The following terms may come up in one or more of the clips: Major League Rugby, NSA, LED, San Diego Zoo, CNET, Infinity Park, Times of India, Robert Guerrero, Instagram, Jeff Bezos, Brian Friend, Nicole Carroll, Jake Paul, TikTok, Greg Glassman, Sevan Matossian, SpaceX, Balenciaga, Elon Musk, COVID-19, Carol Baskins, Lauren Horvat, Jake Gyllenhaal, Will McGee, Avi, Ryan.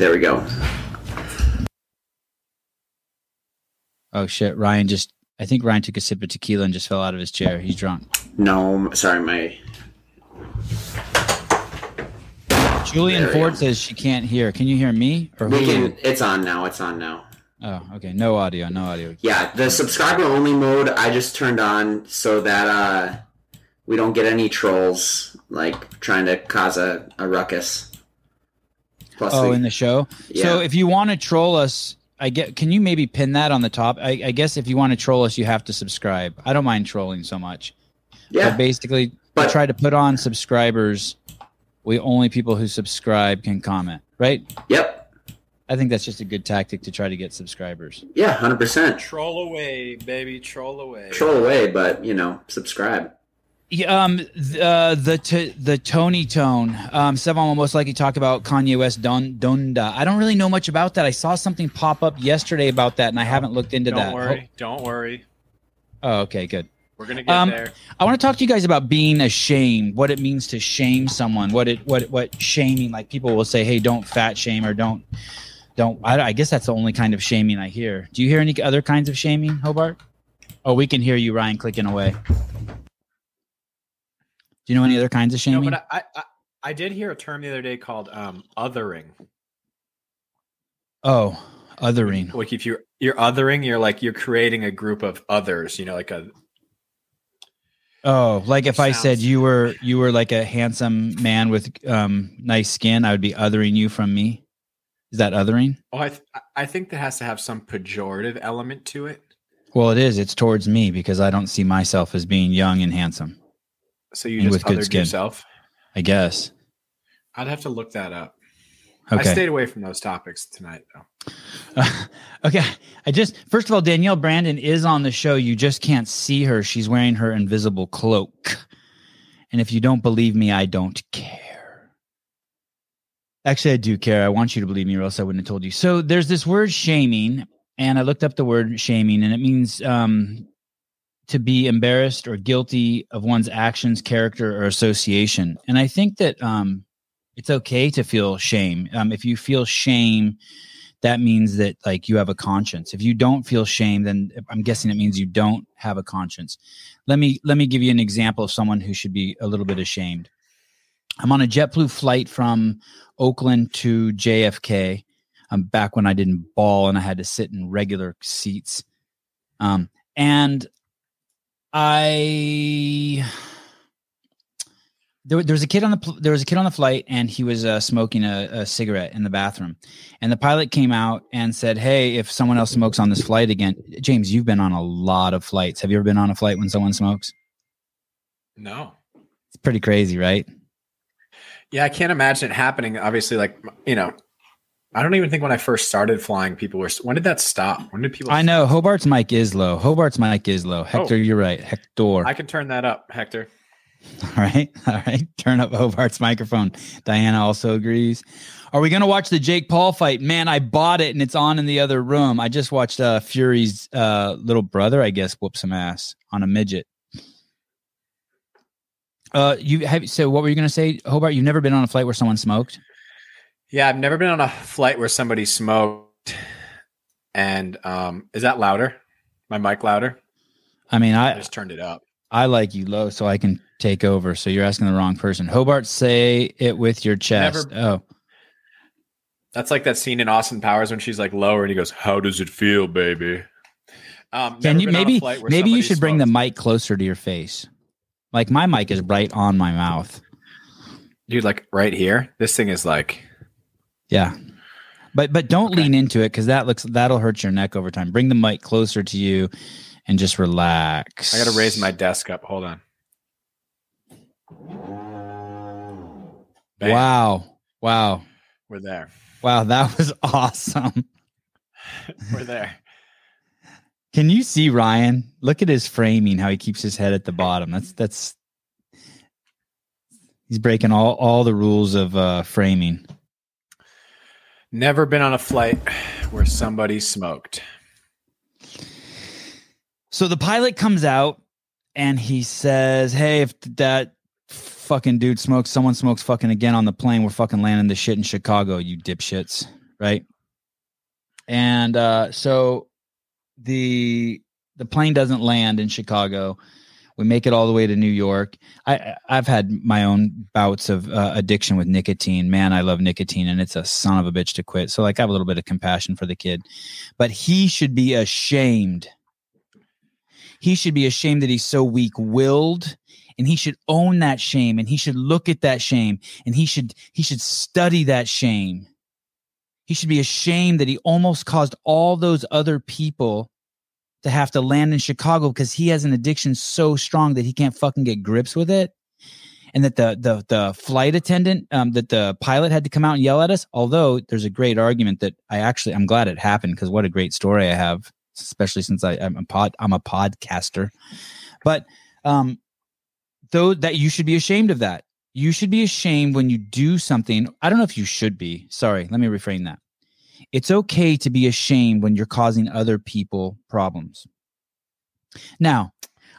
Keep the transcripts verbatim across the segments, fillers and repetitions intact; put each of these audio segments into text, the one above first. There we go. Oh shit, Ryan just, I think Ryan took a sip of tequila and just fell out of his chair. He's drunk. No, sorry, my... Julian there Ford says she can't hear. Can you hear me? Or we can, it's on now. It's on now. Oh, okay. No audio. No audio. Yeah, the subscriber only mode I just turned on so that uh, we don't get any trolls like trying to cause a, a ruckus. Plus oh, we, in the show? Yeah. So if you want to troll us, I get. Can you maybe pin that on the top? I, I guess if you want to troll us, you have to subscribe. I don't mind trolling so much. Yeah. But basically, but, I try to put on subscribers. We only people who subscribe can comment, right? Yep. I think that's just a good tactic to try to get subscribers. Yeah, one hundred percent. Troll away, baby. Troll away. Troll away, but, you know, subscribe. Yeah, um, the uh, the, t- the Tony Tone. Um, Sevan will most likely talk about Kanye West Don- Donda. I don't really know much about that. I saw something pop up yesterday about that, and I haven't looked into don't that. Don't worry. Oh. Don't worry. Oh, okay, good. We're gonna get um, there. I want to talk to you guys about being ashamed. What it means to shame someone. What it what what shaming. Like people will say, "Hey, don't fat shame," or "Don't don't." I, I guess that's the only kind of shaming I hear. Do you hear any other kinds of shaming, Hobart? Oh, we can hear you, Ryan, clicking away. Do you know any other kinds of shaming? No, but I I, I did hear a term the other day called um, othering. Oh, othering. Like if you're you're othering, you're like you're creating a group of others. You know, like a Oh, like if Sounds. I said you were you were like a handsome man with um, nice skin, I would be othering you from me. Is that othering? Oh, I th- I think that has to have some pejorative element to it. Well, it is. It's towards me because I don't see myself as being young and handsome. So you just othered yourself? I guess. I'd have to look that up. Okay. I stayed away from those topics tonight, though. Uh, okay. I just, first of all, Danielle Brandon is on the show. You just can't see her. She's wearing her invisible cloak. And if you don't believe me, I don't care. Actually, I do care. I want you to believe me or else I wouldn't have told you. So there's this word shaming, and I looked up the word shaming, and it means um, to be embarrassed or guilty of one's actions, character, or association. And I think that... Um, It's okay to feel shame. Um, if you feel shame, that means that like you have a conscience. If you don't feel shame, then I'm guessing it means you don't have a conscience. Let me let me give you an example of someone who should be a little bit ashamed. I'm on a JetBlue flight from Oakland to J F K. I'm back when I didn't ball and I had to sit in regular seats. Um, and I. There, there was a kid on the there was a kid on the flight, and he was uh, smoking a, a cigarette in the bathroom. And the pilot came out and said, "Hey, if someone else smokes on this flight again, James, you've been on a lot of flights. Have you ever been on a flight when someone smokes?" No. It's pretty crazy, right? Yeah, I can't imagine it happening. Obviously, like you know, I don't even think when I first started flying, people were. When did that stop? When did people? I know Hobart's mic is low. Hobart's mic is low. Hector, oh. You're right. Hector, I can turn that up, Hector. All right. All right. Turn up Hobart's microphone. Diana also agrees. Are we going to watch the Jake Paul fight? Man, I bought it and it's on in the other room. I just watched uh, Fury's uh, little brother, I guess, whoop some ass on a midget. Uh, you have so what were you going to say, Hobart? You've never been on a flight where someone smoked? Yeah, I've never been on a flight where somebody smoked. And um, is that louder? My mic louder? I mean, I, I just turned it up. I like you low so I can take over. So you're asking the wrong person. Hobart, say it with your chest. Never, oh. That's like that scene in Austin Powers when she's like lower and he goes, "How does it feel, baby?" Um, Can you maybe maybe you should smoked. Bring the mic closer to your face. Like my mic is right on my mouth. Dude, like right here. This thing is like yeah. But but don't okay. lean into it cuz that looks that'll hurt your neck over time. Bring the mic closer to you. And just relax. I got to raise my desk up. Hold on. Bam. Wow. Wow. We're there. Wow. That was awesome. We're there. Can you see Ryan? Look at his framing, how he keeps his head at the bottom. That's, that's, he's breaking all, all the rules of uh, framing. Never been on a flight where somebody smoked. So the pilot comes out and he says, "Hey, if that fucking dude smokes, someone smokes fucking again on the plane, we're fucking landing this shit in Chicago, you dipshits." right? And uh, so the the plane doesn't land in Chicago. We make it all the way to New York. I, I've had my own bouts of uh, addiction with nicotine. Man, I love nicotine, and it's a son of a bitch to quit. So like, I have a little bit of compassion for the kid. But he should be ashamed. He should be ashamed that he's so weak-willed, and he should own that shame, and he should look at that shame, and he should he should study that shame. He should be ashamed that he almost caused all those other people to have to land in Chicago because he has an addiction so strong that he can't fucking get grips with it. And that the the the flight attendant, um, that the pilot had to come out and yell at us. Although there's a great argument that I actually, I'm glad it happened because what a great story I have, especially since I, I'm a pod, I'm a podcaster. But um, though that you should be ashamed of that. You should be ashamed when you do something. I don't know if you should be. Sorry, let me reframe that. It's okay to be ashamed when you're causing other people problems. Now,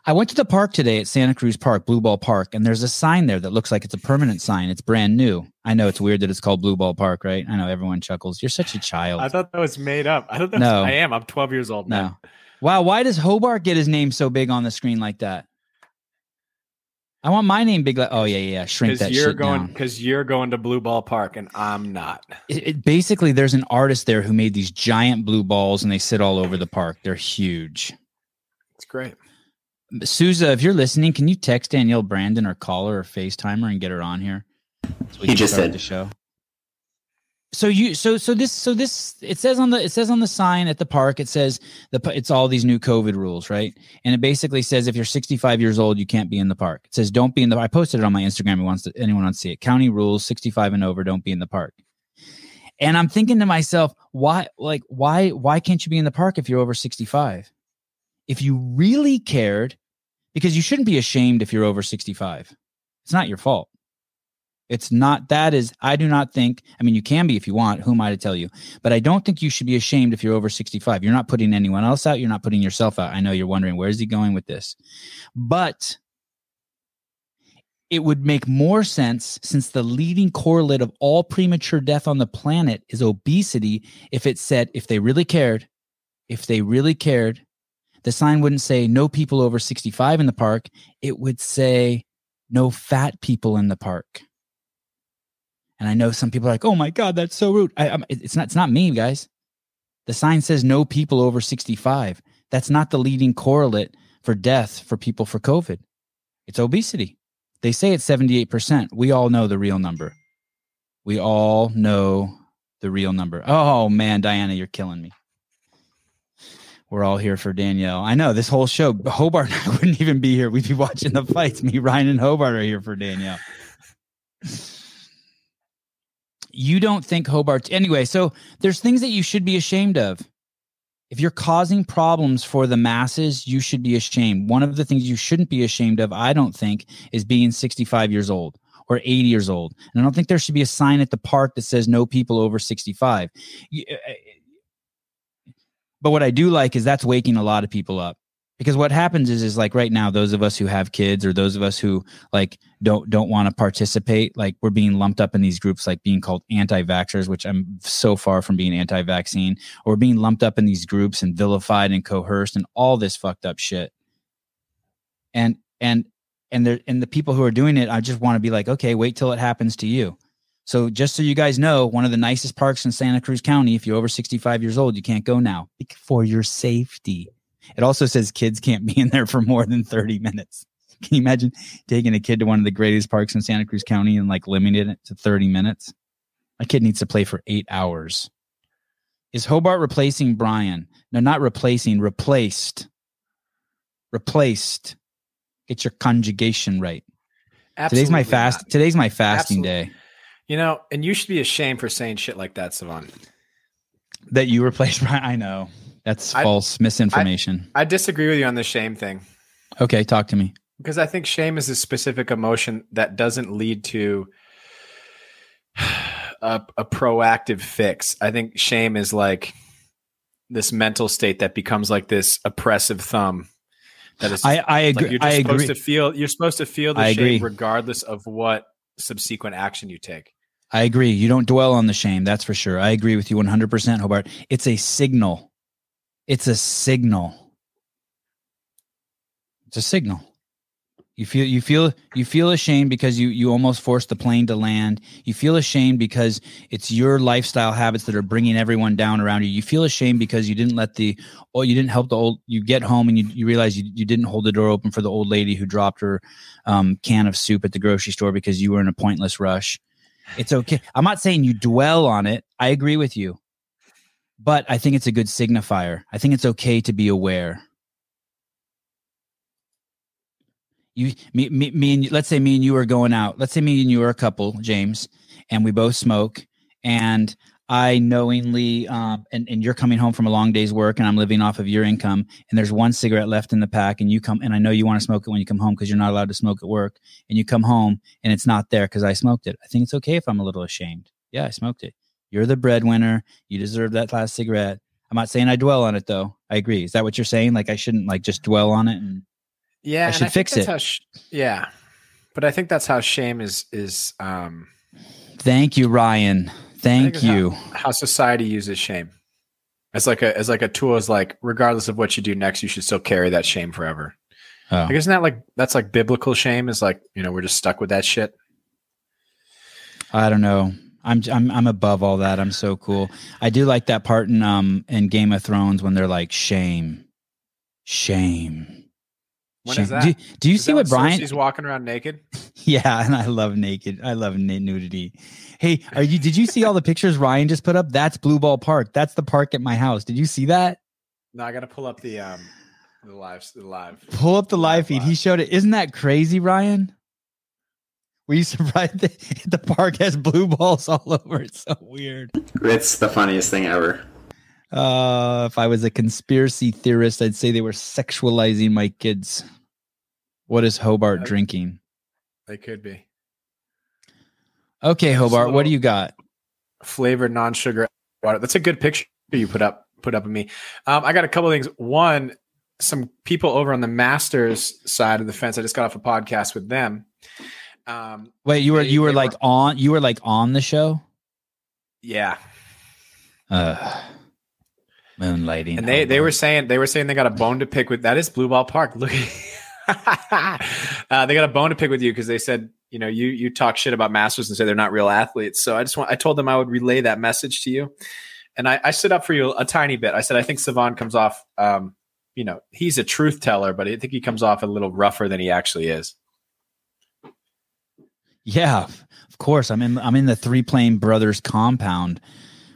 I went to the park today at Santa Cruz Park, Blue Ball Park, and there's a sign there that looks like it's a permanent sign. It's brand new. I know it's weird that it's called Blue Ball Park, right? I know everyone chuckles. You're such a child. I thought that was made up. I don't know. No. I am. I'm twelve years old now. No. Wow, why does Hobart get his name so big on the screen like that? I want my name big. Like, oh yeah, yeah. Shrink that you're shit going, down. Because you're going to Blue Ball Park, and I'm not. It, it, basically, there's an artist there who made these giant blue balls, and they sit all over the park. They're huge. It's great. Souza, if you're listening, can you text Danielle Brandon or call her or FaceTime her and get her on here? So he just said the show. So you, so so this, so this, it says on the, it says on the sign at the park, it says the, it's all these new COVID rules, right? And it basically says if you're sixty-five years old, you can't be in the park. It says don't be in the. I posted it on my Instagram. Who wants to, anyone wants to see it? County rules: sixty-five and over, don't be in the park. And I'm thinking to myself, why, like, why, why can't you be in the park if you're over sixty-five? If you really cared, because you shouldn't be ashamed if you're over sixty-five. It's not your fault. It's not, that is, I do not think, I mean, you can be if you want, who am I to tell you? But I don't think you should be ashamed if you're over sixty-five. You're not putting anyone else out. You're not putting yourself out. I know you're wondering, where is he going with this? But it would make more sense, since the leading correlate of all premature death on the planet is obesity, if it said, if they really cared, if they really cared, the sign wouldn't say no people over sixty-five in the park. It would say no fat people in the park. And I know some people are like, oh, my God, that's so rude. I, I'm, it's not it's not me, guys. The sign says no people over sixty-five. That's not the leading correlate for death for people for COVID. It's obesity. They say it's seventy-eight percent. We all know the real number. We all know the real number. Oh, man, Diana, you're killing me. We're all here for Danielle. I know this whole show, Hobart, I wouldn't even be here. We'd be watching the fights. Me, Ryan, and Hobart are here for Danielle. You don't think Hobart's anyway. So there's things that you should be ashamed of. If you're causing problems for the masses, you should be ashamed. One of the things you shouldn't be ashamed of, I don't think, is being sixty-five years old or eighty years old. And I don't think there should be a sign at the park that says no people over sixty-five. But what I do like is that's waking a lot of people up. Because what happens is, is like right now, those of us who have kids or those of us who like don't don't want to participate, like we're being lumped up in these groups, like being called anti-vaxxers, which I'm so far from being anti-vaccine, or being lumped up in these groups and vilified and coerced and all this fucked up shit. And and and there and the people who are doing it, I just want to be like, okay, wait till it happens to you. So just so you guys know, one of the nicest parks in Santa Cruz County, if you're over sixty-five years old, you can't go now for your safety. It also says kids can't be in there for more than thirty minutes. Can you imagine taking a kid to one of the greatest parks in Santa Cruz County and like limiting it to thirty minutes? My kid needs to play for eight hours. Is Hobart replacing Brian? No, not replacing, replaced. Replaced. Get your conjugation right. Absolutely today's my fast. Not. Today's my fasting Absolutely. Day. You know, and you should be ashamed for saying shit like that, Sevan. That you replaced Brian? I know. That's false I, misinformation. I, I disagree with you on the shame thing. Okay, talk to me. Because I think shame is a specific emotion that doesn't lead to a, a proactive fix. I think shame is like this mental state that becomes like this oppressive thumb. That is, I, I agree. Like you're just I supposed agree. to feel. You're supposed to feel the I shame agree. regardless of what subsequent action you take. I agree. You don't dwell on the shame. That's for sure. I agree with you one hundred percent, Hobart. It's a signal. It's a signal. It's a signal. You feel you feel you feel ashamed because you you almost forced the plane to land. You feel ashamed because it's your lifestyle habits that are bringing everyone down around you. You feel ashamed because you didn't let the oh you didn't help the old. You get home and you, you realize you, you didn't hold the door open for the old lady who dropped her um, can of soup at the grocery store because you were in a pointless rush. It's okay. I'm not saying you dwell on it. I agree with you, but I think it's a good signifier. I think it's okay to be aware. You, me, me, me, and let's say me and you are going out. Let's say me and you are a couple, James, and we both smoke. And I knowingly, um, and, and you're coming home from a long day's work, and I'm living off of your income. And there's one cigarette left in the pack, and you come, and I know you want to smoke it when you come home because you're not allowed to smoke at work. And you come home, and it's not there because I smoked it. I think it's okay if I'm a little ashamed. Yeah, I smoked it. You're the breadwinner. You deserve that last cigarette. I'm not saying I dwell on it, though. I agree. Is that what you're saying? Like I shouldn't like just dwell on it and. Yeah, I should I fix it. Sh- yeah, but I think that's how shame is. Is um, thank you, Ryan. Thank you. How, how society uses shame as like a as like a tool is like regardless of what you do next, you should still carry that shame forever. Oh. Like isn't that like that's like biblical shame? Is like you know we're just stuck with that shit. I don't know. I'm I'm I'm above all that. I'm so cool. I do like that part in um in Game of Thrones when they're like shame, shame. When is that? Do, do you is see what Brian? She's walking around naked. Yeah, and I love naked. I love nudity. Hey, are you? Did you see all the pictures Ryan just put up? That's Blue Ball Park. That's the park at my house. Did you see that? No, I gotta pull up the um the live the live. Pull up the live feed. Live. He showed it. Isn't that crazy, Ryan? Were you surprised that the park has blue balls all over? It's so weird. It's the funniest thing ever. Uh, if I was a conspiracy theorist, I'd say they were sexualizing my kids. What is Hobart I, drinking? They could be. Okay, Hobart, what do you got? Flavored non-sugar water. That's a good picture you put up put up of me. Um, I got a couple of things. One, some people over on the Masters side of the fence. I just got off a podcast with them. Um, Wait, you were they, you were like were, on you were like on the show? Yeah. Uh Moonlighting, and they, they were saying they were saying they got a bone to pick with that is Blue Ball Park. Look, uh, they got a bone to pick with you because they said you know you you talk shit about Masters and say they're not real athletes. So I just want I told them I would relay that message to you, and I, I stood up for you a tiny bit. I said I think Sevan comes off, um, you know, he's a truth teller, but I think he comes off a little rougher than he actually is. Yeah, of course. I'm in I'm in the Three Plane Brothers compound.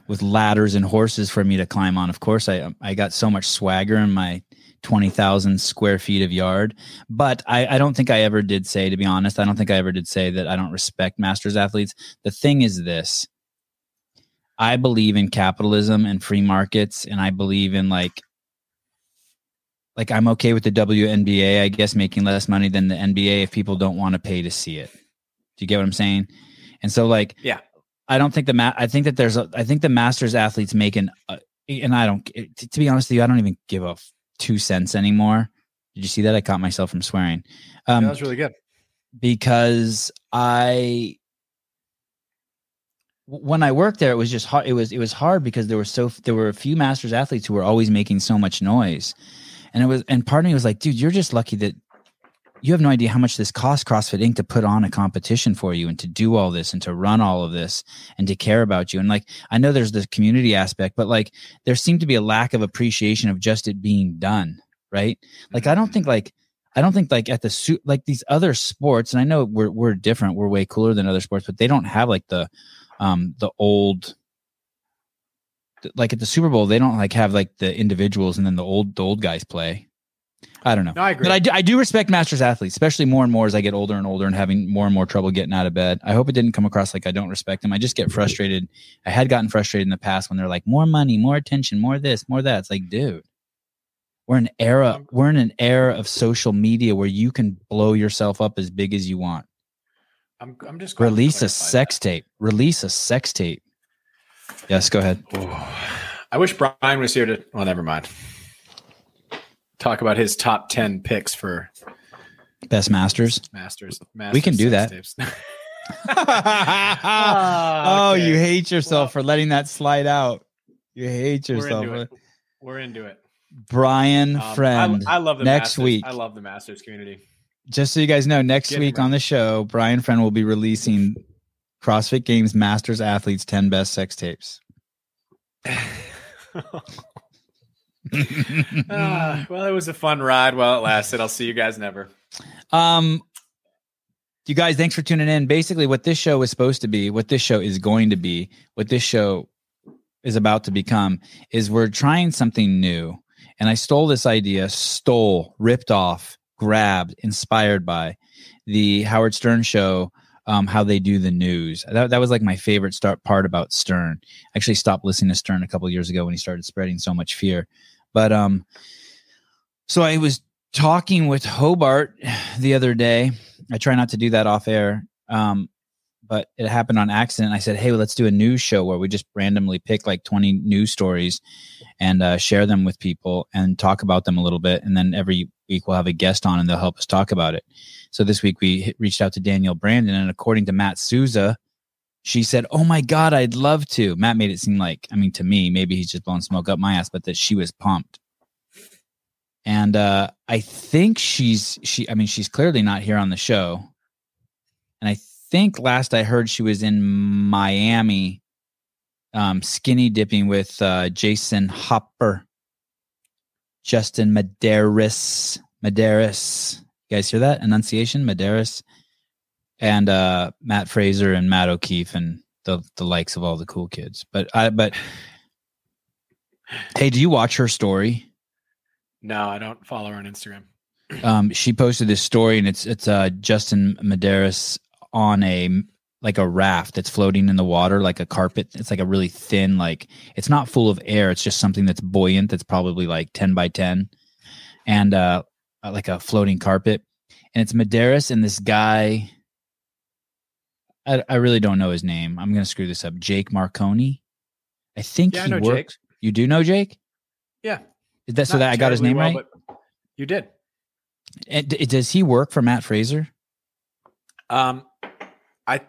With ladders and horses for me to climb on. Of course, I I got so much swagger in my twenty thousand square feet of yard. But I, I don't think I ever did say, to be honest, I don't think I ever did say that I don't respect Masters athletes. The thing is this. I believe in capitalism and free markets, and I believe in like, like I'm okay with the W N B A, I guess, making less money than the N B A if people don't want to pay to see it. Do you get what I'm saying? And so like, yeah. I don't think the ma- I think that there's a, I think the Masters athletes make an uh, and I don't to, to be honest with you I don't even give a two cents anymore. Did you see that? I caught myself from swearing. Um, yeah, that was really good because I when I worked there it was just hard. It was it was hard because there were so there were a few Masters athletes who were always making so much noise, and it was and part of me was like, dude, you're just lucky that. You have no idea how much this costs CrossFit Incorporated to put on a competition for you and to do all this and to run all of this and to care about you. And like, I know there's the community aspect, but like there seemed to be a lack of appreciation of just it being done. Right. Like, I don't think like, I don't think like at the suit, like these other sports, and I know we're, we're different. We're way cooler than other sports, but they don't have like the, um, the old, like at the Super Bowl, they don't like have like the individuals and then the old, the old guys play. I don't know. No, I agree. But I do, I do respect Masters athletes, especially more and more as I get older and older and having more and more trouble getting out of bed. I hope it didn't come across like I don't respect them. I just get frustrated. I had gotten frustrated in the past when they're like, more money, more attention, more this, more that. It's like, dude, we're an era. We're in an era of social media where you can blow yourself up as big as you want. I'm, I'm just going release to a sex that. tape. Release a sex tape. Yes, go ahead. Oh, I wish Brian was here to. Well, never mind. Talk about his top ten picks for best masters masters, masters we can do that oh, okay. You hate yourself well, for letting that slide out. You hate yourself. We're into it. We're into it. Brian um, Friend. I, I love the next Masters. week. I love the Masters community. Just so you guys know, next Get week right. on the show, Brian Friend will be releasing CrossFit Games Masters Athletes ten Best Sex Tapes. uh, well, it was a fun ride while it lasted. I'll see you guys never. Um, you guys, thanks for tuning in. Basically, what this show is supposed to be, what this show is going to be, what this show is about to become is we're trying something new. And I stole this idea, stole, ripped off, grabbed, inspired by the Howard Stern show, um, how they do the news. That, that was like my favorite start part about Stern. I actually stopped listening to Stern a couple of years ago when he started spreading so much fear. But um, so I was talking with Hobart the other day. I try not to do that off air, um, but it happened on accident. I said, hey, well, let's do a news show where we just randomly pick like twenty news stories and uh, share them with people and talk about them a little bit. And then every week we'll have a guest on and they'll help us talk about it. So this week we reached out to Danielle Brandon, and according to Matt Souza, she said, oh my God, I'd love to. Matt made it seem like, I mean, to me, maybe he's just blowing smoke up my ass, but that she was pumped. And uh, I think she's, she, I mean, she's clearly not here on the show. And I think last I heard she was in Miami um, skinny dipping with uh, Jason Hopper, Justin Medeiros, Medeiros. You guys hear that enunciation? Medeiros. And uh, Matt Fraser and Matt O'Keefe and the the likes of all the cool kids. But I, but hey, do you watch her story? No, I don't follow her on Instagram. Um, she posted this story, and it's it's uh, Justin Medeiros on a like a raft that's floating in the water, like a carpet. It's like a really thin, like it's not full of air. It's just something that's buoyant. That's probably like ten by ten, and uh, like a floating carpet. And it's Medeiros and this guy. I, I really don't know his name. I'm going to screw this up. Jake Marconi. I think yeah, he I know worked. Jake. You do know Jake? Yeah. Is that, so that I got his name well, right? You did. And d- does he work for Matt Fraser? Um, I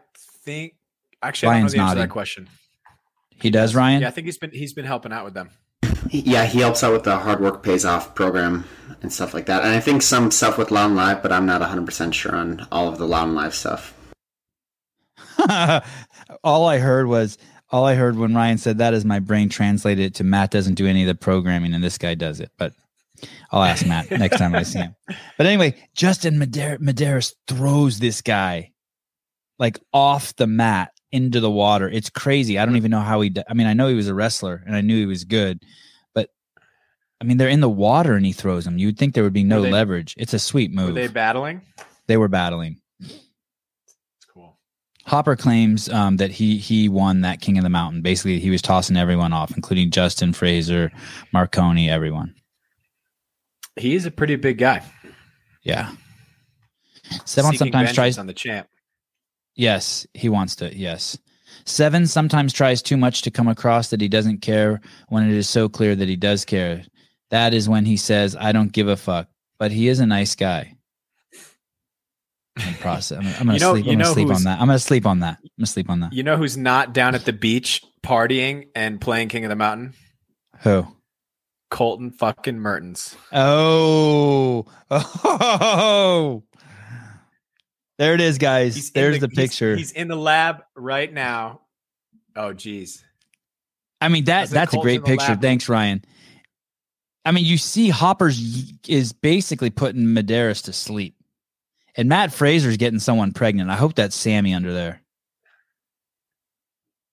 think actually Ryan's I don't know the answer to that question. He does, Ryan? Yeah, I think he's been he's been helping out with them. Yeah, he helps out with the Hard Work Pays Off program and stuff like that. And I think some stuff with Loud and Live, but I'm not one hundred percent sure on all of the Loud and Live stuff. all I heard was All I heard when Ryan said that is my brain translated it to Matt doesn't do any of the programming and this guy does it. But I'll ask Matt next time I see him. But anyway, Justin Medeiros, Medeiros throws this guy like off the mat into the water. It's crazy. I don't even know how he di- – I mean, I know he was a wrestler and I knew he was good. But, I mean, they're in the water and he throws them. You would think there would be no they, leverage. It's a sweet move. Were they battling? They were battling. Hopper claims um, that he he won that King of the Mountain. Basically, he was tossing everyone off, including Justin, Fraser, Marconi, everyone. He is a pretty big guy. Yeah. Sevan sometimes tries on the champ. Yes, he wants to. Yes. Sevan sometimes tries too much to come across that he doesn't care when it is so clear that he does care. That is when he says, I don't give a fuck, but he is a nice guy. Process. I'm, I'm gonna you know, sleep. I'm gonna sleep on that. I'm gonna sleep on that. I'm gonna sleep on that. You know who's not down at the beach partying and playing King of the Mountain? Who? Colton fucking Mertens. Oh, oh, there it is, guys. He's There's the, the picture. He's, he's in the lab right now. Oh, geez. I mean that. That's, that's a great picture. Thanks, Ryan. I mean, you see, Hoppers is basically putting Medeiros to sleep. And Matt Fraser's getting someone pregnant. I hope that's Sammy under there.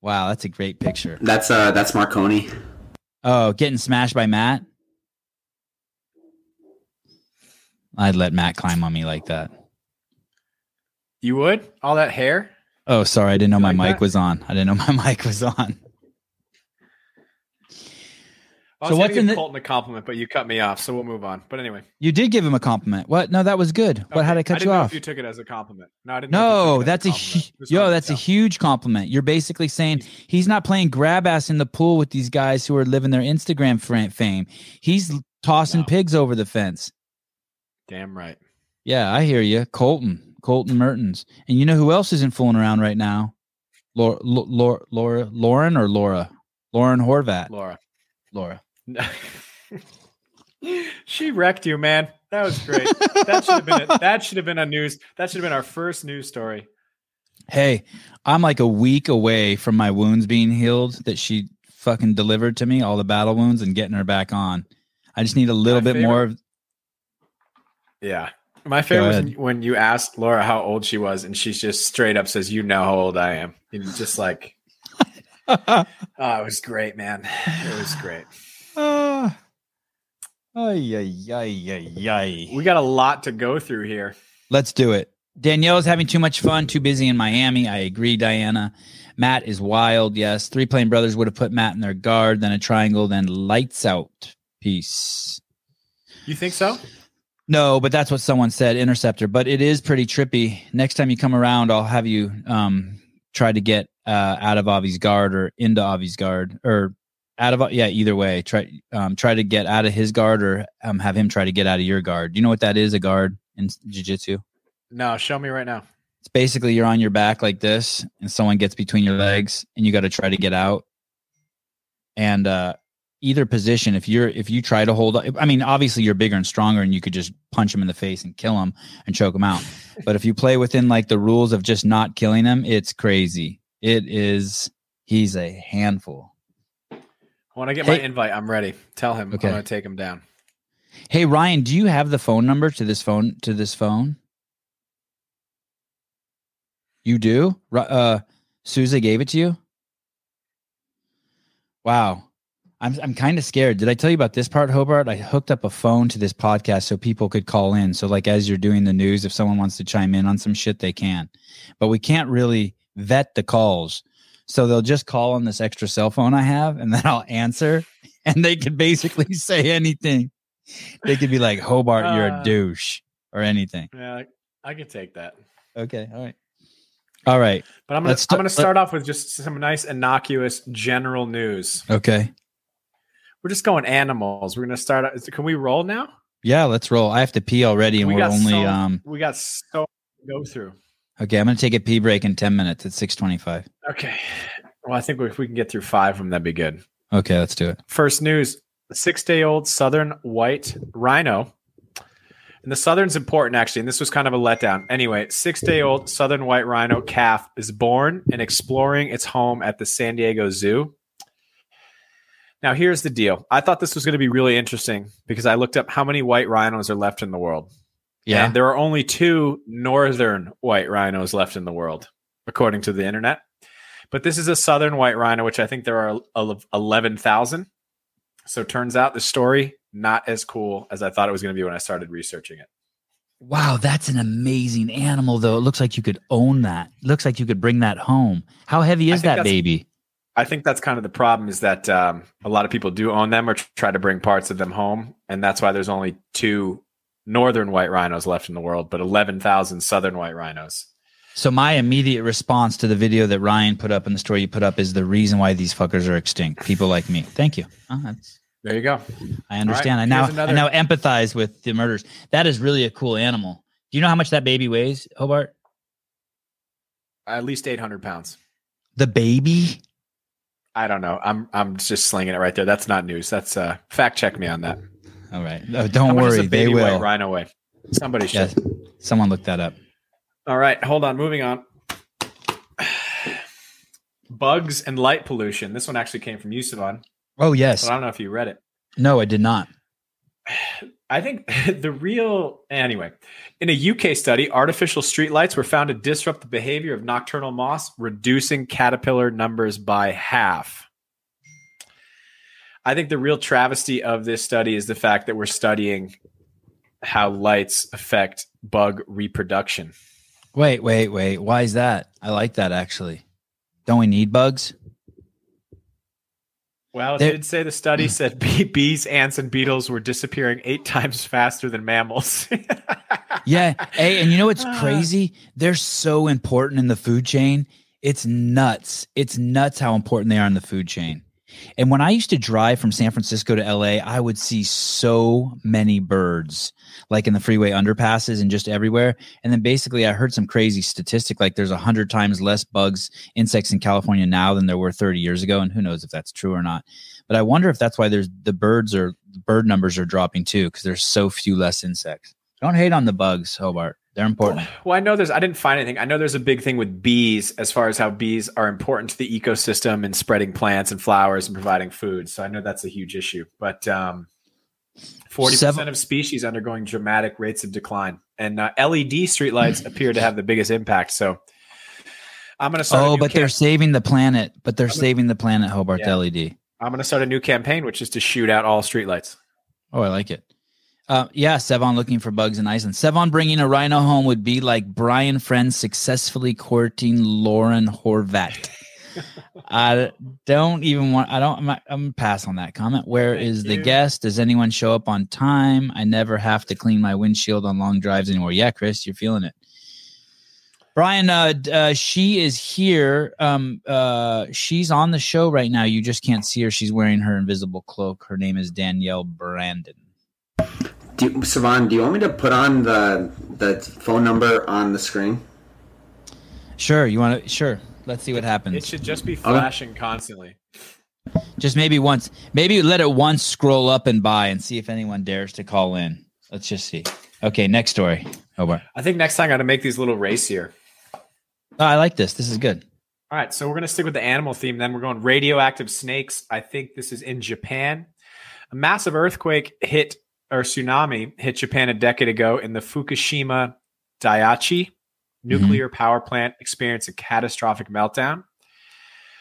Wow, that's a great picture. That's uh, that's Marconi. Oh, getting smashed by Matt? I'd let Matt climb on me like that. You would? All that hair? Oh, sorry. I didn't know my mic was on. I didn't know my mic was on. I was so what's in the- Colton a compliment, but you cut me off, so we'll move on. But anyway, you did give him a compliment. What? No, that was good. Okay. What? How'd I cut I didn't you know off? If you took it as a compliment. No, I didn't. No, know that's a, a hu- yo, that's a huge compliment. You're basically saying he's not playing grab ass in the pool with these guys who are living their Instagram fame. He's tossing no. pigs over the fence. Damn right. Yeah, I hear you, Colton. Colton Mertens. And you know who else isn't fooling around right now? Laura, Laura, Laura, Lauren or Laura? Lauren Horvat. Laura. Laura. She wrecked you, man. That was great. That should have been a, that should have been a news. That should have been our first news story. Hey, I'm like a week away from my wounds being healed that she fucking delivered to me, all the battle wounds, and getting her back on. I just need a little my bit favorite. more. Of... Yeah. My favorite was when you asked Laura how old she was, and she just straight up says, "You know how old I am." And just like, oh, it was great, man. It was great. Uh, ay, ay, ay, ay, ay. We got a lot to go through here. Let's do it. Danielle is having too much fun, too busy in Miami. I agree, Diana. Matt is wild, yes. Three Plain Brothers would have put Matt in their guard, then a triangle, then lights out. Peace. You think so? No, but that's what someone said, Interceptor. But it is pretty trippy. Next time you come around, I'll have you um, try to get uh, out of Avi's guard or into Avi's guard. Or out of, yeah, either way. Try um, try to get out of his guard or um, have him try to get out of your guard. Do you know what that is, a guard in jiu-jitsu? No, show me right now. It's basically you're on your back like this and someone gets between your legs and you got to try to get out. And uh, either position, if you're, if you try to hold, I mean, obviously you're bigger and stronger and you could just punch him in the face and kill him and choke him out. But if you play within like the rules of just not killing him, it's crazy. It is. He's a handful. When I get hey, my invite, I'm ready. Tell him okay. I'm going to take him down. Hey, Ryan, do you have the phone number to this phone, to this phone? You do? Uh, Souza gave it to you? Wow. I'm I'm kind of scared. Did I tell you about this part, Hobart? I hooked up a phone to this podcast so people could call in. So like as you're doing the news, if someone wants to chime in on some shit, they can. But we can't really vet the calls. So they'll just call on this extra cell phone I have, and then I'll answer. And they could basically say anything. They could be like, Hobart, uh, you're a douche, or anything. Yeah, I could take that. Okay, all right. All right. But I'm going st- to start off with just some nice innocuous general news. Okay. We're just going animals. We're going to start. Can we roll now? Yeah, let's roll. I have to pee already and we we're only. So, um, we got so much to go through. Okay. I'm going to take a pee break in ten minutes at six twenty-five. Okay. Well, I think if we can get through five of them, that'd be good. Okay. Let's do it. First news, a six-day-old southern white rhino. And the southern's important, actually, and this was kind of a letdown. Anyway, six-day-old southern white rhino calf is born and exploring its home at the San Diego Zoo. Now, here's the deal. I thought this was going to be really interesting because I looked up how many white rhinos are left in the world. Yeah. And there are only two northern white rhinos left in the world, according to the internet. But this is a southern white rhino, which I think there are eleven thousand. So it turns out the story... not as cool as I thought it was going to be when I started researching it. Wow, that's an amazing animal, though. It looks like you could own that. It looks like you could bring that home. How heavy is that baby? I think that's kind of the problem is that um, a lot of people do own them or try to bring parts of them home, and that's why there's only two northern white rhinos left in the world, but eleven thousand southern white rhinos. So my immediate response to the video that Ryan put up and the story you put up is the reason why these fuckers are extinct. People like me. Thank you. Uh, that's- There you go. I understand. Right, I now another. I now empathize with the murders. That is really a cool animal. Do you know how much that baby weighs, Hobart? At least eight hundred pounds. The baby? I don't know. I'm I'm just slinging it right there. That's not news. That's uh, fact check me on that. All right. No, don't how worry. Much is a baby they will. White rhino weigh? Somebody should. Yes. Someone look that up. All right. Hold on. Moving on. Bugs and light pollution. This one actually came from you, Sevan. Oh, yes. But I don't know if you read it. No, I did not. I think the real... Anyway, in a U K study, artificial streetlights were found to disrupt the behavior of nocturnal moths, reducing caterpillar numbers by half. I think the real travesty of this study is the fact that we're studying how lights affect bug reproduction. Wait, wait, wait. Why is that? I like that, actually. Don't we need bugs? Well, it They're, did say the study said bee, bees, ants, and beetles were disappearing eight times faster than mammals. Yeah. Hey, and you know what's crazy? They're so important in the food chain. It's nuts. It's nuts how important they are in the food chain. And when I used to drive from San Francisco to L A, I would see so many birds, like in the freeway underpasses and just everywhere. And then basically I heard some crazy statistic, like there's a hundred times less bugs, insects in California now than there were thirty years ago. And who knows if that's true or not. But I wonder if that's why there's the birds or bird numbers are dropping too, because there's so few less insects. Don't hate on the bugs, Hobart. They're important. Well, I know there's, I didn't find anything. I know there's a big thing with bees as far as how bees are important to the ecosystem and spreading plants and flowers and providing food. So I know that's a huge issue, but um, forty percent Seven. of species undergoing dramatic rates of decline, and uh, L E D streetlights appear to have the biggest impact. So I'm going to start. Oh, but camp- they're saving the planet, but they're gonna, saving the planet, Hobart, yeah. L E D. I'm going to start a new campaign, which is to shoot out all streetlights. Oh, I like it. Uh, yeah, Sevan looking for bugs in Iceland. Sevan bringing a rhino home would be like Brian Friend successfully courting Lauren Horvat. I don't even want, I don't, I'm, I'm gonna pass on that comment. Where Thank is you. the guest? Does anyone show up on time? I never have to clean my windshield on long drives anymore. Yeah, Chris, you're feeling it. Brian, uh, uh, she is here. Um, uh, she's on the show right now. You just can't see her. She's wearing her invisible cloak. Her name is Danielle Brandon. Do, Sevan, do you want me to put on the the phone number on the screen? Sure, you want to? Sure, let's see what happens. It should just be flashing okay. constantly. Just maybe once, maybe let it once scroll up and by, and see if anyone dares to call in. Let's just see. Okay, next story. Hobart. I think next time I got to make these little race here. Oh, I like this. This is good. All right, so we're gonna stick with the animal theme. Then we're going radioactive snakes. I think this is in Japan. A massive earthquake hit. Or tsunami hit Japan a decade ago, and the Fukushima Daiichi nuclear mm-hmm. power plant experienced a catastrophic meltdown.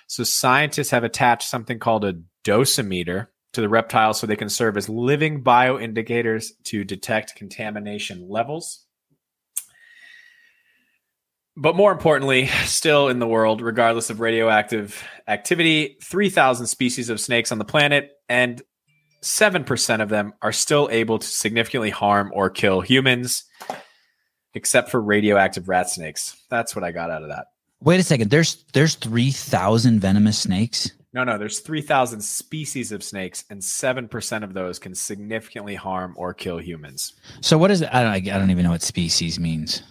So scientists have attached something called a dosimeter to the reptiles so they can serve as living bioindicators to detect contamination levels. But more importantly, still in the world, regardless of radioactive activity, three thousand species of snakes on the planet, and seven percent of them are still able to significantly harm or kill humans, except for radioactive rat snakes. That's what I got out of that. Wait a second. There's there's three thousand venomous snakes? No, no. There's three thousand species of snakes, and seven percent of those can significantly harm or kill humans. So what is it? I don't, I don't even know what species means.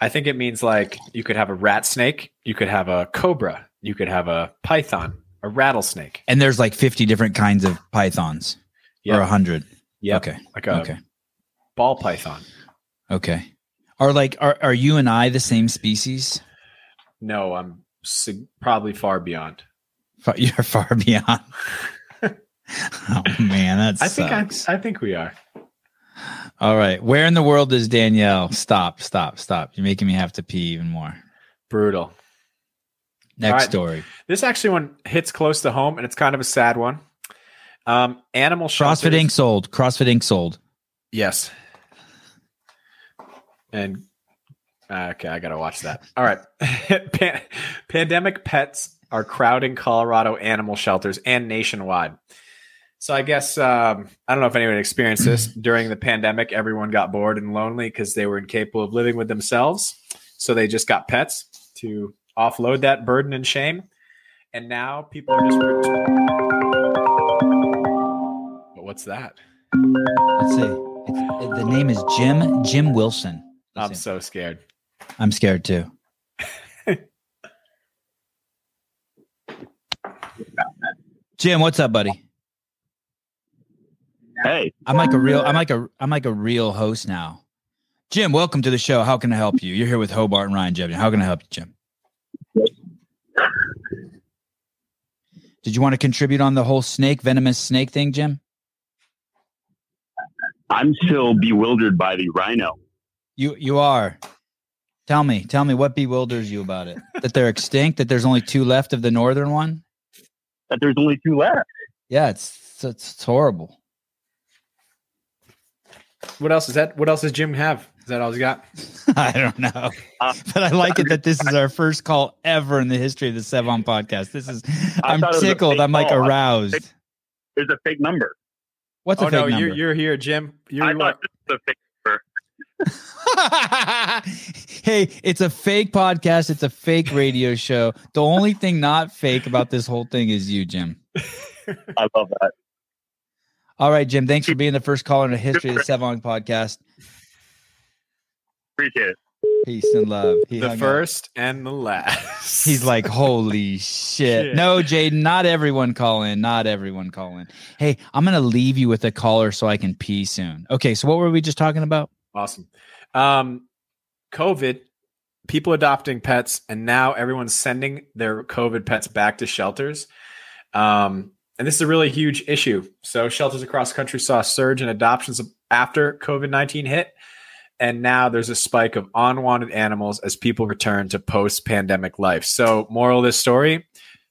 I think it means like you could have a rat snake. You could have a cobra. You could have a python. A rattlesnake. And there's like fifty different kinds of pythons. Yep. Or one hundred. Yeah. Okay. Like a okay. ball python. Okay. Are like are are you and I the same species? No, I'm sig- probably far beyond. You're far beyond. Oh man, that's I sucks. think I, I think we are. All right. Where in the world is Danielle? Stop, stop, stop. You're making me have to pee even more. Brutal. Next right. story. This actually one hits close to home, and it's kind of a sad one. Um, animal shelters. CrossFit Incorporated sold. CrossFit Incorporated sold. Yes. And uh, okay, I gotta watch that. All right. Pan- pandemic pets are crowding Colorado animal shelters and nationwide. So I guess um, I don't know if anyone experienced this during the pandemic. Everyone got bored and lonely because they were incapable of living with themselves, so they just got pets to offload that burden and shame. And now people are just. But what's that? Let's see. It's, it, the name is Jim, Jim Wilson. Let's I'm see. so scared. I'm scared too. Jim, what's up, buddy? Hey, I'm like a real, I'm like a, I'm like a real host now. Jim, welcome to the show. How can I help you? You're here with Hobart and Ryan Jevin. How can I help you, Jim? Did you want to contribute on the whole snake, venomous snake thing, Jim? I'm still bewildered by the rhino. You you are. Tell me, tell me what bewilders you about it? That they're extinct, that there's only two left of the northern one? That there's only two left. Yeah, it's it's, it's horrible. What else is that? What else does Jim have? Is that all he's got? I don't know. Uh, but I like it that this is our first call ever in the history of the Sevan podcast. This is, I'm tickled. I'm like call. aroused. There's a fake number. What's oh, a fake no, number? Oh, no, you're, you're here, Jim. You're, I you thought this was a fake number. Hey, it's a fake podcast. It's a fake radio show. The only thing not fake about this whole thing is you, Jim. I love that. All right, Jim. Thanks for being the first caller in the history of the Sevan podcast. Appreciate it. Peace and love. He the first up. And the last. He's like, holy shit. shit. No, Jaden, not everyone call in. Not everyone call in. Hey, I'm going to leave you with a caller so I can pee soon. Okay, so what were we just talking about? Awesome. Um, COVID, people adopting pets, and now everyone's sending their COVID pets back to shelters. Um, and this is a really huge issue. So shelters across the country saw a surge in adoptions after COVID nineteen hit. And now there's a spike of unwanted animals as people return to post-pandemic life. So moral of this story,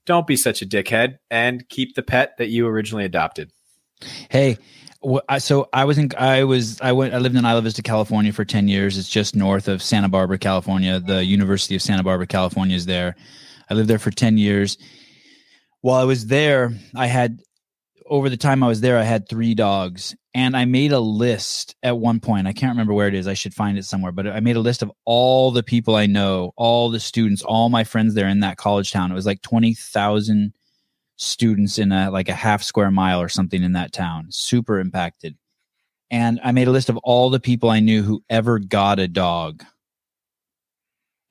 don't be such a dickhead and keep the pet that you originally adopted. Hey, so I was in, I was, I went, I lived in Isla Vista, California for ten years. It's just north of Santa Barbara, California. The University of Santa Barbara, California is there. I lived there for ten years. While I was there, I had, over the time I was there, I had three dogs. And I made a list at one point. I can't remember where it is. I should find it somewhere. But I made a list of all the people I know, all the students, all my friends there in that college town. It was like twenty thousand students in a, like a half square mile or something in that town. Super impacted. And I made a list of all the people I knew who ever got a dog.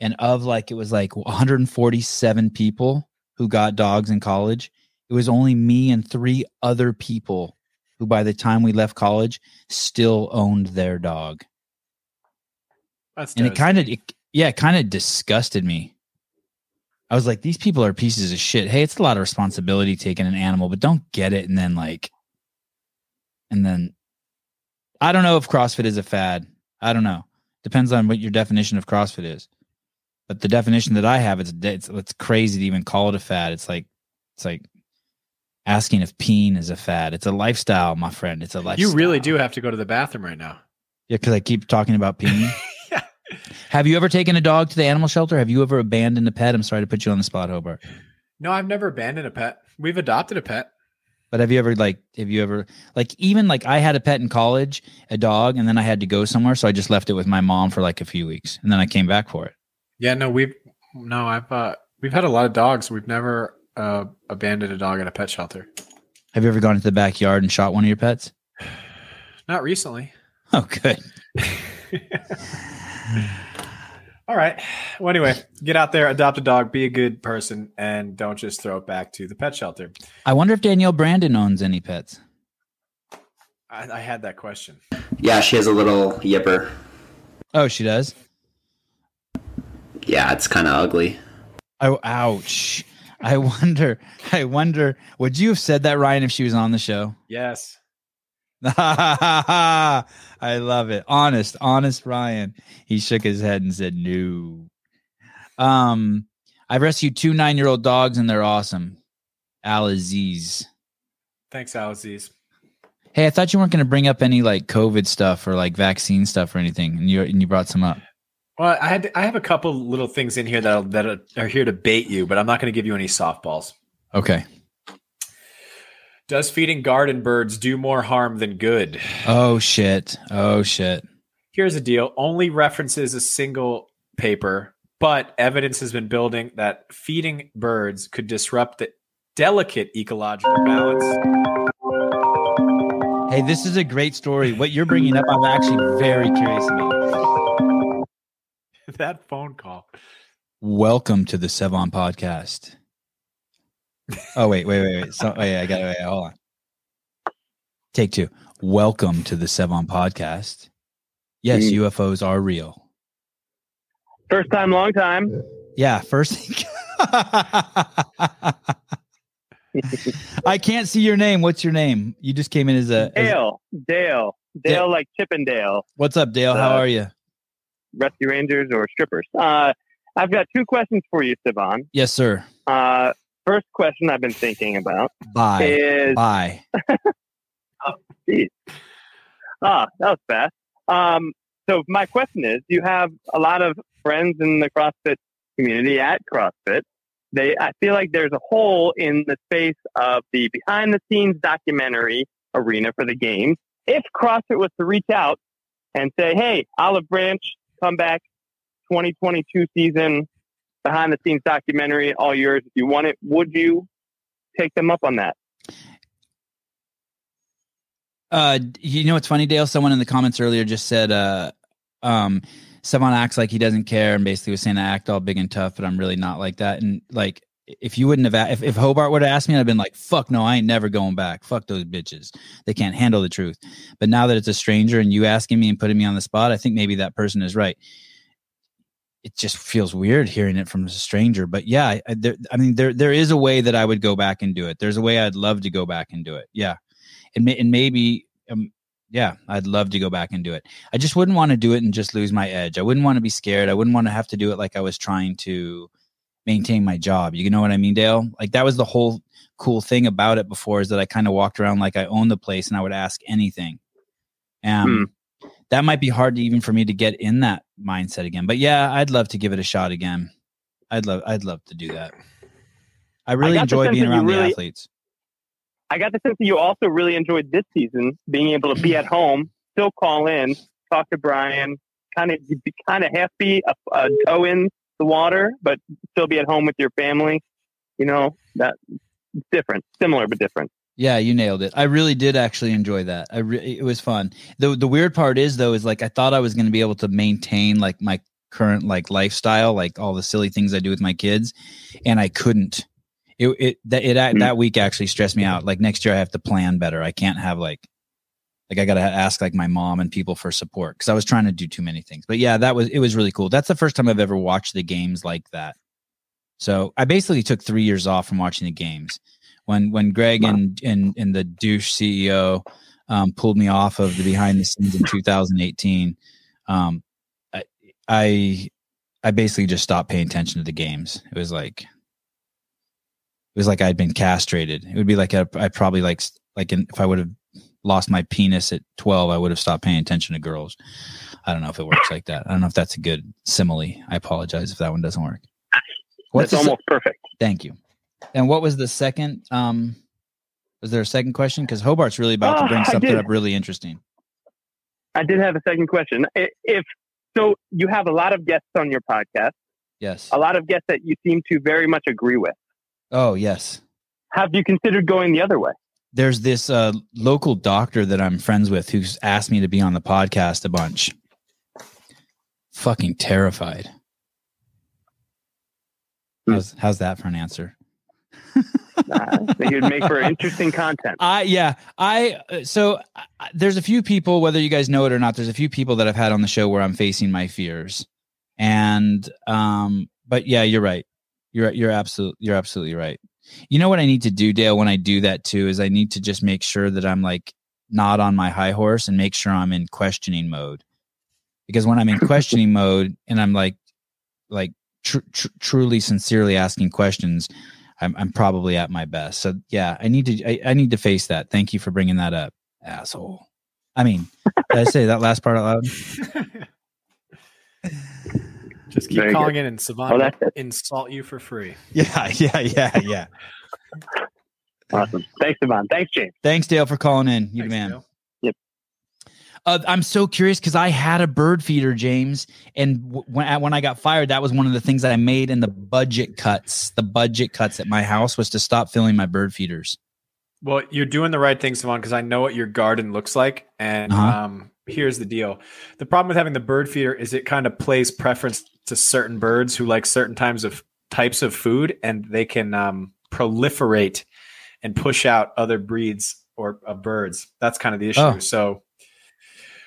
And of like, it was like one hundred forty-seven people who got dogs in college. It was only me and three other people who by the time we left college still owned their dog. That's and it kind of, yeah, it kind of disgusted me. I was like, these people are pieces of shit. Hey, it's a lot of responsibility taking an animal, but don't get it. And then like, and then I don't know if CrossFit is a fad. I don't know. Depends on what your definition of CrossFit is, but the definition that I have, it's, it's, it's crazy to even call it a fad. It's like, it's like, asking if peeing is a fad. It's a lifestyle, my friend. It's a lifestyle. You really do have to go to the bathroom right now. Yeah, because I keep talking about peeing. Yeah. Have you ever taken a dog to the animal shelter? Have you ever abandoned a pet? I'm sorry to put you on the spot, Hobart. No, I've never abandoned a pet. We've adopted a pet. But have you ever, like, have you ever, like, even, like, I had a pet in college, a dog, and then I had to go somewhere, so I just left it with my mom for, like, a few weeks, and then I came back for it. Yeah, no, we've, no, I've, uh, we've had a lot of dogs. We've never... Uh, abandoned a dog at a pet shelter. Have you ever gone into the backyard and shot one of your pets? Not recently. Oh, good. All right. Well, anyway, get out there, adopt a dog, be a good person, and don't just throw it back to the pet shelter. I wonder if Danielle Brandon owns any pets. I, I had that question. Yeah, she has a little yipper. Oh, she does? Yeah, it's kind of ugly. Oh, ouch. I wonder, I wonder, would you have said that, Ryan, if she was on the show? Yes. I love it. Honest, honest Ryan. He shook his head and said, no. Um, I've rescued two nine-year-old dogs, and they're awesome. Al-Aziz. Thanks, Al-Aziz. Hey, I thought you weren't going to bring up any like COVID stuff or like vaccine stuff or anything, and you and you brought some up. Well, I had to, I have a couple little things in here that that are here to bait you, but I'm not going to give you any softballs. Okay. Does feeding garden birds do more harm than good? Oh shit! Oh shit! Here's the deal: only references a single paper, but evidence has been building that feeding birds could disrupt the delicate ecological balance. Hey, this is a great story. What you're bringing up, I'm actually very curious about. That phone call. Welcome to the Sevan podcast. Oh, wait, wait, wait, wait. So, oh, yeah, I got it. Hold on. Take two. Welcome to the Sevan podcast. Yes, U F Os are real. First time, long time. Yeah, first. I can't see your name. What's your name? You just came in as a... As Dale. Dale. Dale, Dale, like Chippendale. What's up, Dale? Uh, How are you? Rescue Rangers or strippers. Uh, I've got two questions for you, Sevan. Yes, sir. Uh, first question I've been thinking about. Bye. Is... Bye. Oh, geez. Ah, that was fast. Um, so my question is, you have a lot of friends in the CrossFit community at CrossFit. They, I feel like there's a hole in the space of the behind-the-scenes documentary arena for the games. If CrossFit was to reach out and say, hey, Olive Branch, come back, twenty twenty-two season, behind the scenes documentary, all yours. If you want it, would you take them up on that? Uh, you know, what's funny, Dale, someone in the comments earlier just said, uh, um, Sevan acts like he doesn't care. And basically was saying, I act all big and tough, but I'm really not like that. And like, if you wouldn't have, if, if Hobart would have asked me, I'd have been like, fuck no, I ain't never going back. Fuck those bitches. They can't handle the truth. But now that it's a stranger and you asking me and putting me on the spot, I think maybe that person is right. It just feels weird hearing it from a stranger, but yeah, I, there, I mean, there, there is a way that I would go back and do it. There's a way I'd love to go back and do it. Yeah. And, and maybe, um, yeah, I'd love to go back and do it. I just wouldn't want to do it and just lose my edge. I wouldn't want to be scared. I wouldn't want to have to do it like I was trying to maintain my job. You know what I mean, Dale? Like that was the whole cool thing about it before, is that I kind of walked around like I owned the place and I would ask anything. Um, hmm. That might be hard to even for me to get in that mindset again. But yeah, I'd love to give it a shot again. I'd love, I'd love to do that. I really I enjoy being around really, the athletes. I got the sense that you also really enjoyed this season, being able to be at home, still call in, talk to Brian, kind of kind of happy, a, a toe in the water, but still be at home with your family. You know, that's different, similar, but different. Yeah, you nailed it. I really did actually enjoy that. I re- it was fun. The the weird part is though, is like, I thought I was going to be able to maintain like my current like lifestyle, like all the silly things I do with my kids. And I couldn't, it, it, that, it, mm-hmm. that week actually stressed me out. Like next year I have to plan better. I can't have like, like I got to ask like my mom and people for support, 'cause I was trying to do too many things, but yeah, that was, it was really cool. That's the first time I've ever watched the games like that. So I basically took three years off from watching the games. When when Greg and, and, and the douche C E O um, pulled me off of the behind the scenes in two thousand eighteen, um, I, I I basically just stopped paying attention to the games. It was like it was like I'd been castrated. It would be like I probably like like in, if I would have lost my penis at twelve, I would have stopped paying attention to girls. I don't know if it works like that. I don't know if that's a good simile. I apologize if that one doesn't work. What's that's almost si- perfect. Thank you. And what was the second, um, was there a second question? Because Hobart's really about oh, to bring something up really interesting. I did have a second question. If, if so, you have a lot of guests on your podcast. Yes. A lot of guests that you seem to very much agree with. Oh, yes. Have you considered going the other way? There's this uh, local doctor that I'm friends with who's asked me to be on the podcast a bunch. Fucking terrified. Mm. How's, how's that for an answer? I think it would make for interesting content. I yeah, I so I, there's a few people, whether you guys know it or not, there's a few people that I've had on the show where I'm facing my fears, and um, but yeah, you're right. You're you're absolutely you're absolutely right. You know what I need to do, Dale, when I do that too, is I need to just make sure that I'm like not on my high horse and make sure I'm in questioning mode, because when I'm in questioning mode and I'm like like tr- tr- truly sincerely asking questions, I'm, I'm probably at my best. So yeah, I need to, I, I need to face that. Thank you for bringing that up, asshole. I mean, did I say that last part out loud? Just keep Very calling good. in and Sevan oh, insult you for free. Yeah. Yeah. Yeah. Yeah. Awesome. Thanks, Sevan. Thanks, James. Thanks, Dale, for calling in. You Thanks, man. Dale. Uh, I'm so curious because I had a bird feeder, James, and w- when I, when I got fired, that was one of the things that I made in the budget cuts. The budget cuts at my house was to stop filling my bird feeders. Well, you're doing the right thing, Sevan, because I know what your garden looks like, and uh-huh. um, here's the deal: the problem with having the bird feeder is it kind of plays preference to certain birds who like certain times of types of food, and they can um, proliferate and push out other breeds or uh, birds. That's kind of the issue. Oh. So.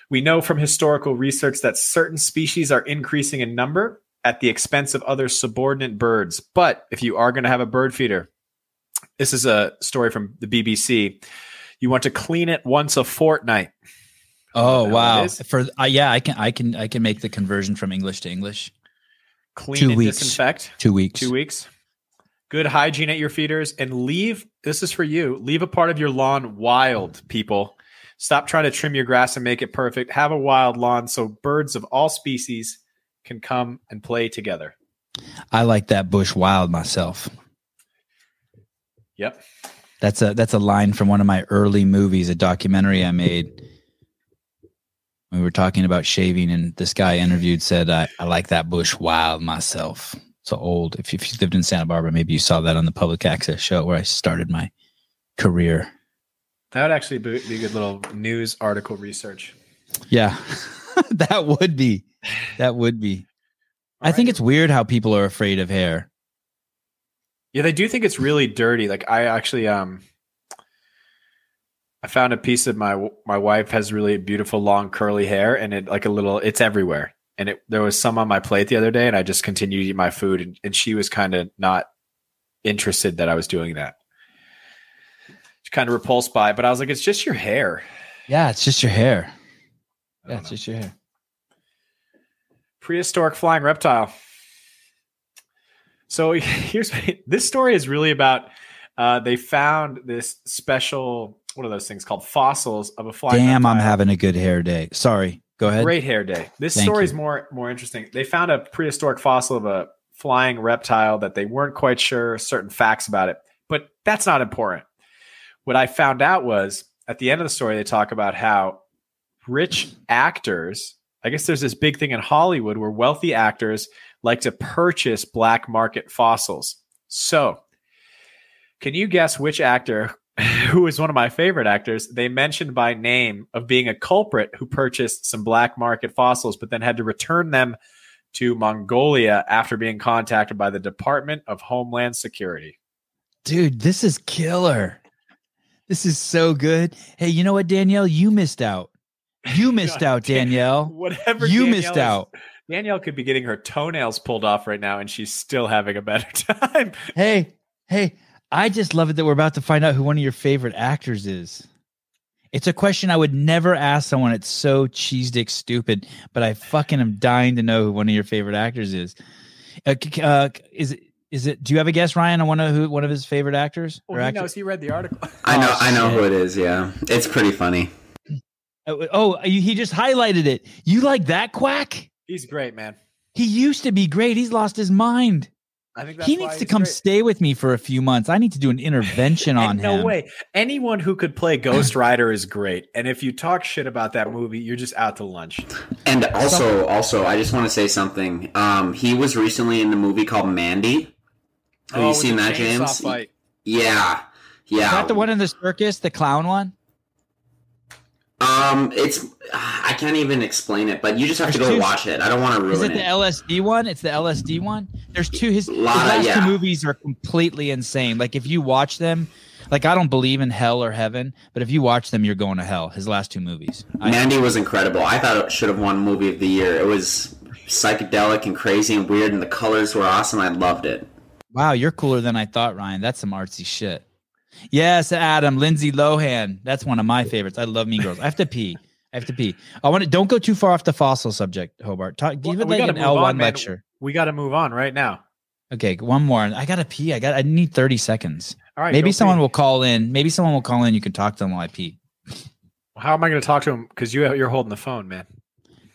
We know from historical research that certain species are increasing in number at the expense of other subordinate birds. But if you are going to have a bird feeder, this is a story from the B B C. You want to clean it once a fortnight. Oh, wow. For uh, yeah, I can I can I can make the conversion from English to English. Clean Two and weeks. disinfect. Two weeks. Two weeks. Good hygiene at your feeders, and leave, this is for you, leave a part of your lawn wild, people. Stop trying to trim your grass and make it perfect. Have a wild lawn so birds of all species can come and play together. I like that bush wild myself. Yep. That's a that's a line from one of my early movies, a documentary I made. We were talking about shaving, and this guy interviewed said, I, I like that bush wild myself. So old. If, if you lived in Santa Barbara, maybe you saw that on the public access show where I started my career. That would actually be a good little news article research. Yeah, that would be. That would be. All I right. think it's weird how people are afraid of hair. Yeah, they do think it's really dirty. Like I actually... um. I found a piece of my, my wife has really beautiful, long, curly hair, and it like a little, it's everywhere. And it, there was some on my plate the other day, and I just continued to eat my food. And, and she was kind of not interested that I was doing that. She's kind of repulsed by it, but I was like, it's just your hair. Yeah. It's just your hair. Yeah. It's know. just your hair. Prehistoric flying reptile. So here's, this story is really about, uh, they found this special, one of those things called fossils of a flying reptile. Damn, I'm having a good hair day. Sorry, go ahead. Great hair day. This story is more more interesting. They found a prehistoric fossil of a flying reptile that they weren't quite sure certain facts about it, but that's not important. What I found out was at the end of the story, they talk about how rich actors, I guess there's this big thing in Hollywood where wealthy actors like to purchase black market fossils. So can you guess which actor who is one of my favorite actors, they mentioned by name of being a culprit who purchased some black market fossils, but then had to return them to Mongolia after being contacted by the Department of Homeland Security. Dude, this is killer. This is so good. Hey, you know what, Danielle? You missed out. You missed out, Danielle. Whatever you Danielle missed is, out. Danielle could be getting her toenails pulled off right now, and she's still having a better time. Hey, hey. I just love it that we're about to find out who one of your favorite actors is. It's a question I would never ask someone. It's so cheesedick stupid, but I fucking am dying to know who one of your favorite actors is. Uh, uh, is it? Is it? Do you have a guess, Ryan, on one of who one of his favorite actors? Well, or he actors? knows. He read the article. I know. Oh, I know who it is. Yeah, it's pretty funny. Oh, oh, he just highlighted it. You like that quack? He's great, man. He used to be great. He's lost his mind. I think that's he needs to come great. stay with me for a few months. I need to do an intervention on no him. No way. Anyone who could play Ghost Rider is great. And if you talk shit about that movie, you're just out to lunch. And also, also, I just want to say something. Um, he was recently in the movie called Mandy. Have oh, you seen that, James? Fight. Yeah, yeah. Is that the one in the circus, the clown one? Um, it's I can't even explain it, but you just have There's to go two, watch it. I don't want to ruin it. Is it the L S D one? It's the L S D one. There's two. His, his last yeah. two movies are completely insane. Like if you watch them, like I don't believe in hell or heaven, but if you watch them, you're going to hell. His last two movies. Mandy I, was incredible. I thought it should have won Movie of the Year. It was psychedelic and crazy and weird, and the colors were awesome. I loved it. Wow, you're cooler than I thought, Ryan. That's some artsy shit. Yes, Adam, Lindsay Lohan. That's one of my favorites. I love Mean Girls. I have to pee. I have to pee. I want to. Don't go too far off the fossil subject, Hobart. Talk, give well, it like an L one on, lecture. We got to move on right now. Okay, one more. I got to pee. I got. I need thirty seconds. All right. Maybe someone pee. will call in. Maybe someone will call in. You can talk to them while I pee. How am I going to talk to them? Because you you're holding the phone, man.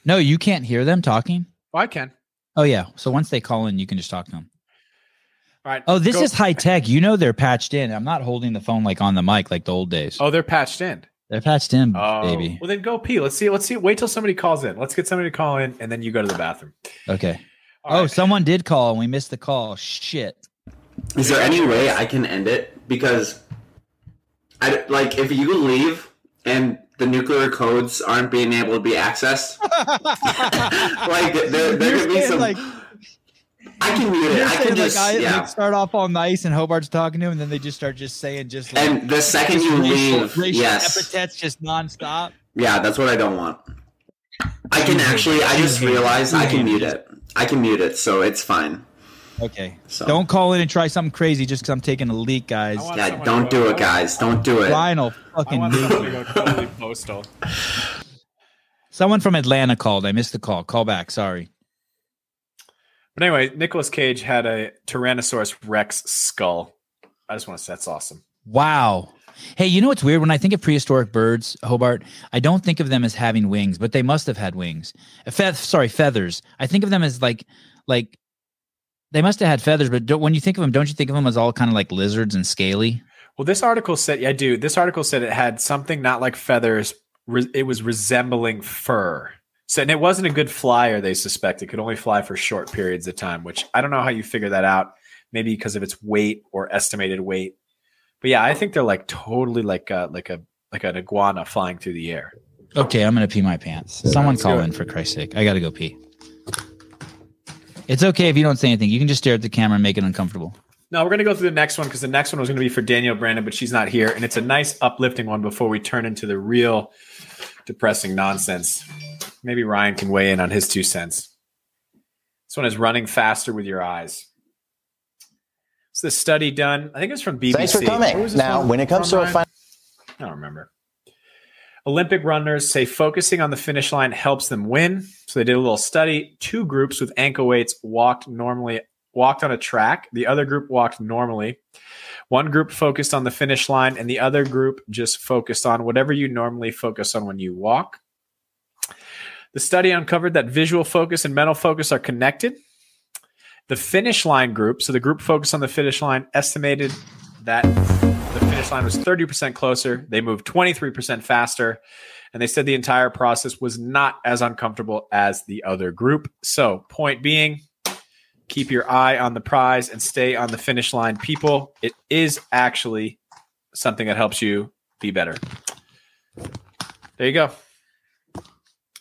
No, you can't hear them talking. Well, I can. Oh yeah. So once they call in, you can just talk to them. All right, oh, this go. is high tech. You know they're patched in. I'm not holding the phone like on the mic like the old days. Oh, they're patched in. They're patched in, oh. baby. Well, then go pee. Let's see. Let's see. Wait till somebody calls in. Let's get somebody to call in, and then you go to the bathroom. Okay. All oh, right. Someone did call, and we missed the call. Shit. Is there any way I can end it? Because, I like, if you leave and the nuclear codes aren't being able to be accessed, like there, there could be some. Like- I can read it. I can just like, I, yeah. like start off all nice and Hobart's talking to him, and then they just start just saying just like and the second you racial, leave, racial yes, epithets just nonstop. Yeah, that's what I don't want. I can actually. I just realized I can mute it. I can mute it, so it's fine. Okay. So don't call in and try something crazy just because I'm taking a leak, guys. Yeah, don't do it, guys. Don't do it. Final fucking. I want somebody to go totally postal. Someone from Atlanta called. I missed the call. Call back. Sorry. But anyway, Nicolas Cage had a Tyrannosaurus Rex skull. I just want to say that's awesome. Wow. Hey, you know what's weird? When I think of prehistoric birds, Hobart, I don't think of them as having wings, but they must have had wings. Fe- sorry, feathers. I think of them as like, like they must have had feathers, but don't, when you think of them, don't you think of them as all kind of like lizards and scaly? Well, this article said, yeah, I do. This article said it had something not like feathers re- it was resembling fur. So, and it wasn't a good flyer, they suspect. It could only fly for short periods of time, which I don't know how you figure that out. Maybe because of its weight or estimated weight. But yeah, I think they're like totally like a, like a like an iguana flying through the air. Okay, I'm going to pee my pants. Someone call in, for Christ's sake. I got to go pee. It's okay if you don't say anything. You can just stare at the camera and make it uncomfortable. No, we're going to go through the next one because the next one was going to be for Danielle Brandon, but she's not here. And it's a nice uplifting one before we turn into the real depressing nonsense. Maybe Ryan can weigh in on his two cents. This one is running faster with your eyes. It's the study done. I think it was from B B C. Thanks for coming. Now, when it comes to a final, I don't remember. Olympic runners say focusing on the finish line helps them win. So they did a little study. Two groups with ankle weights walked normally, walked on a track. The other group walked normally. One group focused on the finish line, and the other group just focused on whatever you normally focus on when you walk. The study uncovered that visual focus and mental focus are connected. The finish line group, so the group focused on the finish line, estimated that the finish line was thirty percent closer. They moved twenty-three percent faster. And they said the entire process was not as uncomfortable as the other group. So point being, keep your eye on the prize and stay on the finish line, people. It is actually something that helps you be better. There you go.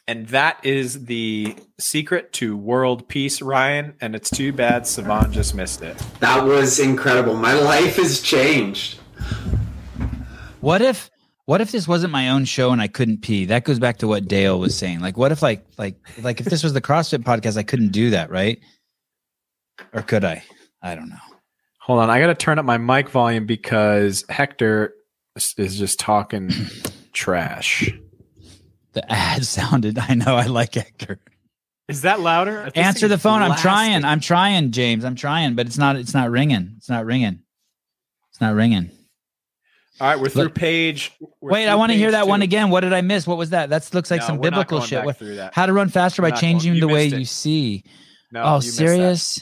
And that is the secret to world peace, Ryan. And it's too bad Sevan just missed it. That was incredible. My life has changed. What if what if this wasn't my own show and I couldn't pee? That goes back to what Dale was saying. Like, what if like like like if this was the CrossFit podcast, I couldn't do that, right? Or could I? I don't know. Hold on. I got to turn up my mic volume because Hector is just talking trash. The ad sounded. I know. I like Hector. Is that louder? Answer the phone. Blasting. I'm trying. I'm trying, James. I'm trying, but it's not. It's not ringing. It's not ringing. It's not ringing. All right, we're through Look, page. We're wait, through I want to hear that two. One again. What did I miss? What was that? That looks like no, some biblical shit. What, how to run faster we're by changing the way it. You see. No, oh, you serious?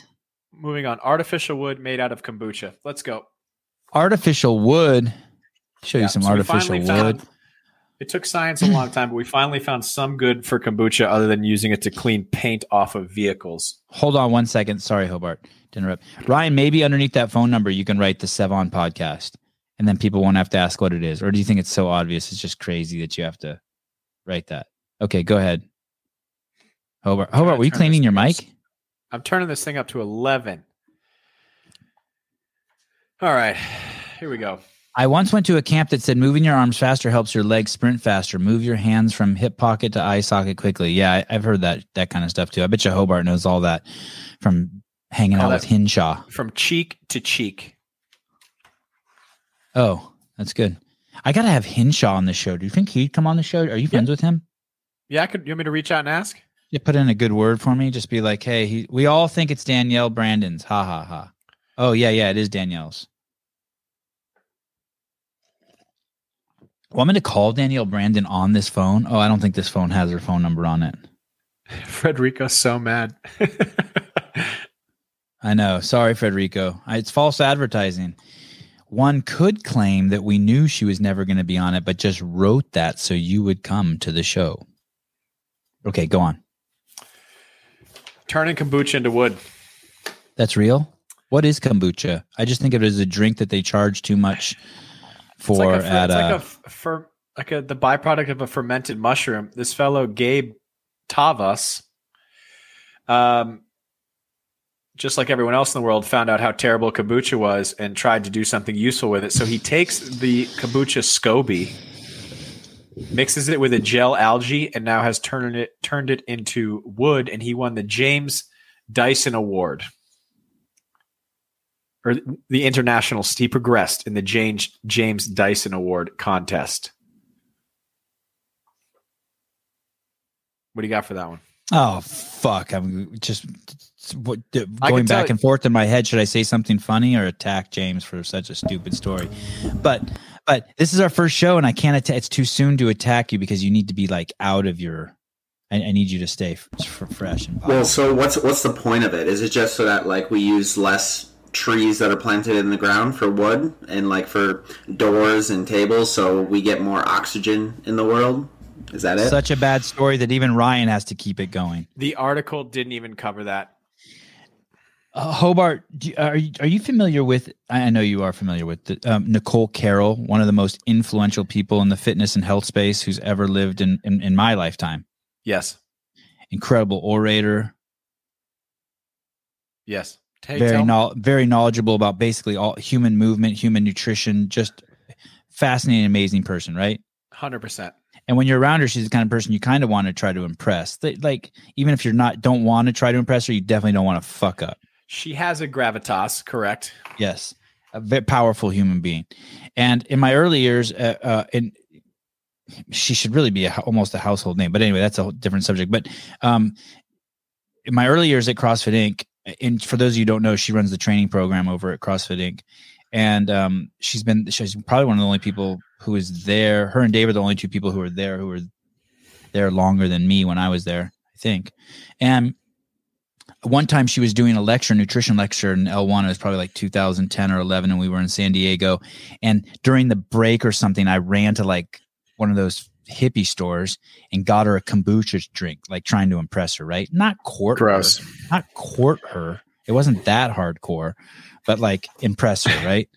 Moving on. Artificial wood made out of kombucha. Let's go. Artificial wood. Show yeah, you some so artificial wood. Found, it took science a long time, but we finally found some good for kombucha other than using it to clean paint off of vehicles. Hold on one second. Sorry, Hobart, to interrupt. Ryan, maybe underneath that phone number, you can write the Sevan podcast. And then people won't have to ask what it is. Or do you think it's so obvious? It's just crazy that you have to write that. Okay, go ahead. Hobart, Hobart, were you cleaning your mic? I'm turning this thing up to eleven. All right, here we go. I once went to a camp that said moving your arms faster helps your legs sprint faster. Move your hands from hip pocket to eye socket quickly. Yeah, I, I've heard that that kind of stuff too. I bet you Hobart knows all that from hanging out with Hinshaw. From cheek to cheek. Oh, that's good. I got to have Hinshaw on the show. Do you think he'd come on the show? Are you friends yeah. with him? Yeah, I could. You want me to reach out and ask? You put in a good word for me. Just be like, hey, he, we all think it's Danielle Brandon's. Ha, ha, ha. Oh, yeah, yeah, it is Danielle's. Want me to call Danielle Brandon on this phone? Oh, I don't think this phone has her phone number on it. Frederico's so mad. I know. Sorry, Frederico. It's false advertising. One could claim that we knew she was never going to be on it, but just wrote that so you would come to the show. Okay, go on. Turning kombucha into wood. That's real? What is kombucha? I just think of it as a drink that they charge too much for. It's like a, at it's like a, a fer, like a, the byproduct of a fermented mushroom. This fellow, Gabe Tavas, um, just like everyone else in the world, found out how terrible kombucha was and tried to do something useful with it. So he takes the kombucha SCOBY, mixes it with a gel algae, and now has turned it turned it into wood. And he won the James Dyson Award, or the international. He progressed in the James James Dyson Award contest. What do you got for that one? Oh fuck! I'm just. What, going back you. and forth in my head, should I say something funny or attack James for such a stupid story? But but this is our first show, and I can't attack. It's too soon to attack you because you need to be like out of your. I, I need you to stay f- f- fresh and positive. Well, so what's what's the point of it? Is it just so that like we use less trees that are planted in the ground for wood and like for doors and tables, so we get more oxygen in the world? Is that it? Such a bad story that even Ryan has to keep it going. The article didn't even cover that. Uh, Hobart, do, are, you, are you familiar with, I know you are familiar with, the, um, Nicole Carroll, one of the most influential people in the fitness and health space who's ever lived in, in, in my lifetime? Yes. Incredible orator. Yes. Take very, no, very knowledgeable about basically all human movement, human nutrition, just fascinating, amazing person, right? one hundred percent. And when you're around her, she's the kind of person you kind of want to try to impress. Like, even if you're not, don't want to try to impress her, you definitely don't want to fuck up. She has a gravitas, correct? Yes, a very powerful human being. And in my early years, uh, uh, in, she should really be a, almost a household name. But anyway, that's a whole different subject. But um, in my early years at CrossFit Incorporated, and for those of you who don't know, she runs the training program over at CrossFit Incorporated. And um, she's been she's probably one of the only people who is there. Her and Dave are the only two people who are there who were there longer than me when I was there, I think. And one time she was doing a lecture, nutrition lecture in L one. It was probably like two thousand ten or eleven, and we were in San Diego. And during the break or something, I ran to like one of those hippie stores and got her a kombucha drink, like trying to impress her, right? Not court Gross. her. Not court her. It wasn't that hardcore, but like impress her, right?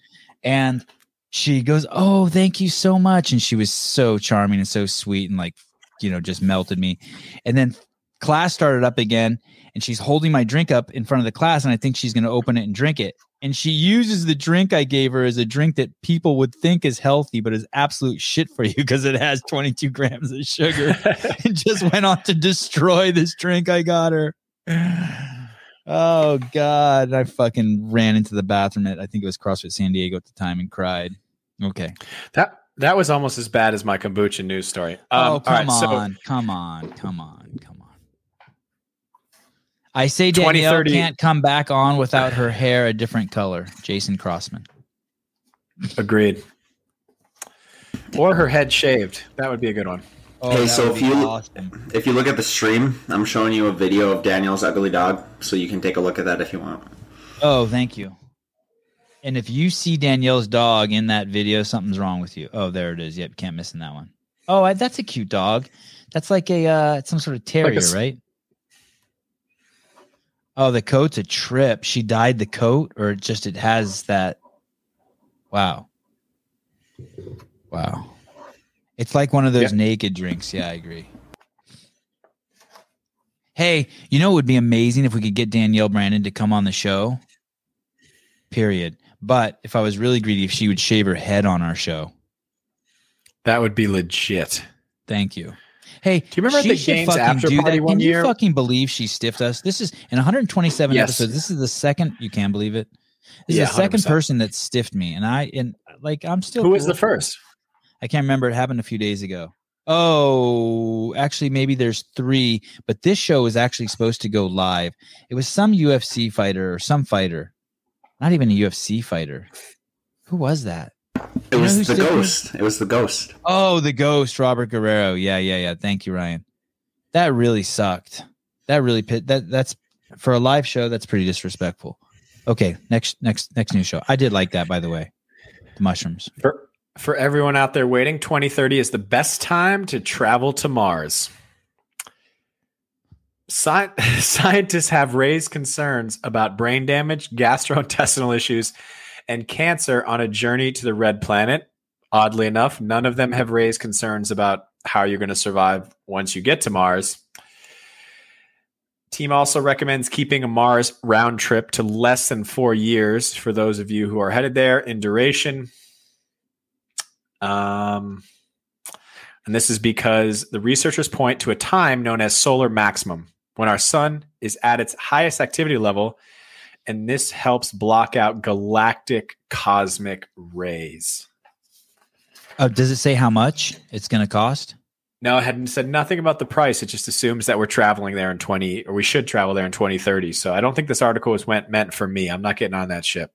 And she goes, "Oh, thank you so much." And she was so charming and so sweet and like, you know, just melted me. And then class started up again, and she's holding my drink up in front of the class, and I think she's going to open it and drink it. And she uses the drink I gave her as a drink that people would think is healthy, but is absolute shit for you because it has twenty-two grams of sugar. And just went on to destroy this drink I got her. Oh, God. I fucking ran into the bathroom at, I think it was CrossFit San Diego at the time, and cried. Okay. That that was almost as bad as my kombucha news story. Um, oh, come all right, on. So- come on. Come on. Come on. I say Danielle can't come back on without her hair a different color. Jason Crossman. Agreed. Or her head shaved. That would be a good one. Oh, hey, so if you awesome. if you look at the stream, I'm showing you a video of Danielle's ugly dog, so you can take a look at that if you want. Oh, thank you. And if you see Danielle's dog in that video, something's wrong with you. Oh, there it is. Yep, can't miss in that one. Oh, I, that's a cute dog. That's like a uh, some sort of terrier, like a, right? Oh, the coat's a trip. She dyed the coat, or just it has that. Wow. Wow. It's like one of those yeah. naked drinks. Yeah, I agree. Hey, you know, it would be amazing if we could get Danielle Brandon to come on the show. Period. But if I was really greedy, if she would shave her head on our show. That would be legit. Thank you. Hey, do you remember the games after party one year? Can you fucking believe she stiffed us? This is in one hundred twenty-seven yes. episodes. This is the second. You can't believe it. This yeah, is the second one hundred percent person that stiffed me, and I and like I'm still. Who was the first? I can't remember. It happened a few days ago. Oh, actually, maybe there's three. But this show was actually supposed to go live. It was some U F C fighter or some fighter, not even a U F C fighter. Who was that? It you was the ghost. Me? It was the ghost. Oh, the ghost, Robert Guerrero. Yeah, yeah, yeah. Thank you, Ryan. That really sucked. That really pit. That that's for a live show. That's pretty disrespectful. Okay, next, next, next new show. I did like that, by the way. The mushrooms. For for everyone out there waiting, twenty thirty is the best time to travel to Mars. Sci- scientists have raised concerns about brain damage, gastrointestinal issues, and cancer on a journey to the red planet. Oddly enough, none of them have raised concerns about how you're going to survive once you get to Mars. Team also recommends keeping a Mars round trip to less than four years for those of you who are headed there in duration. Um, and this is because the researchers point to a time known as solar maximum, when our sun is at its highest activity level, and this helps block out galactic cosmic rays. Oh, does it say how much it's going to cost? No, it hadn't said nothing about the price. It just assumes that we're traveling there in twenty, or we should travel there in twenty thirty. So I don't think this article was went, meant for me. I'm not getting on that ship.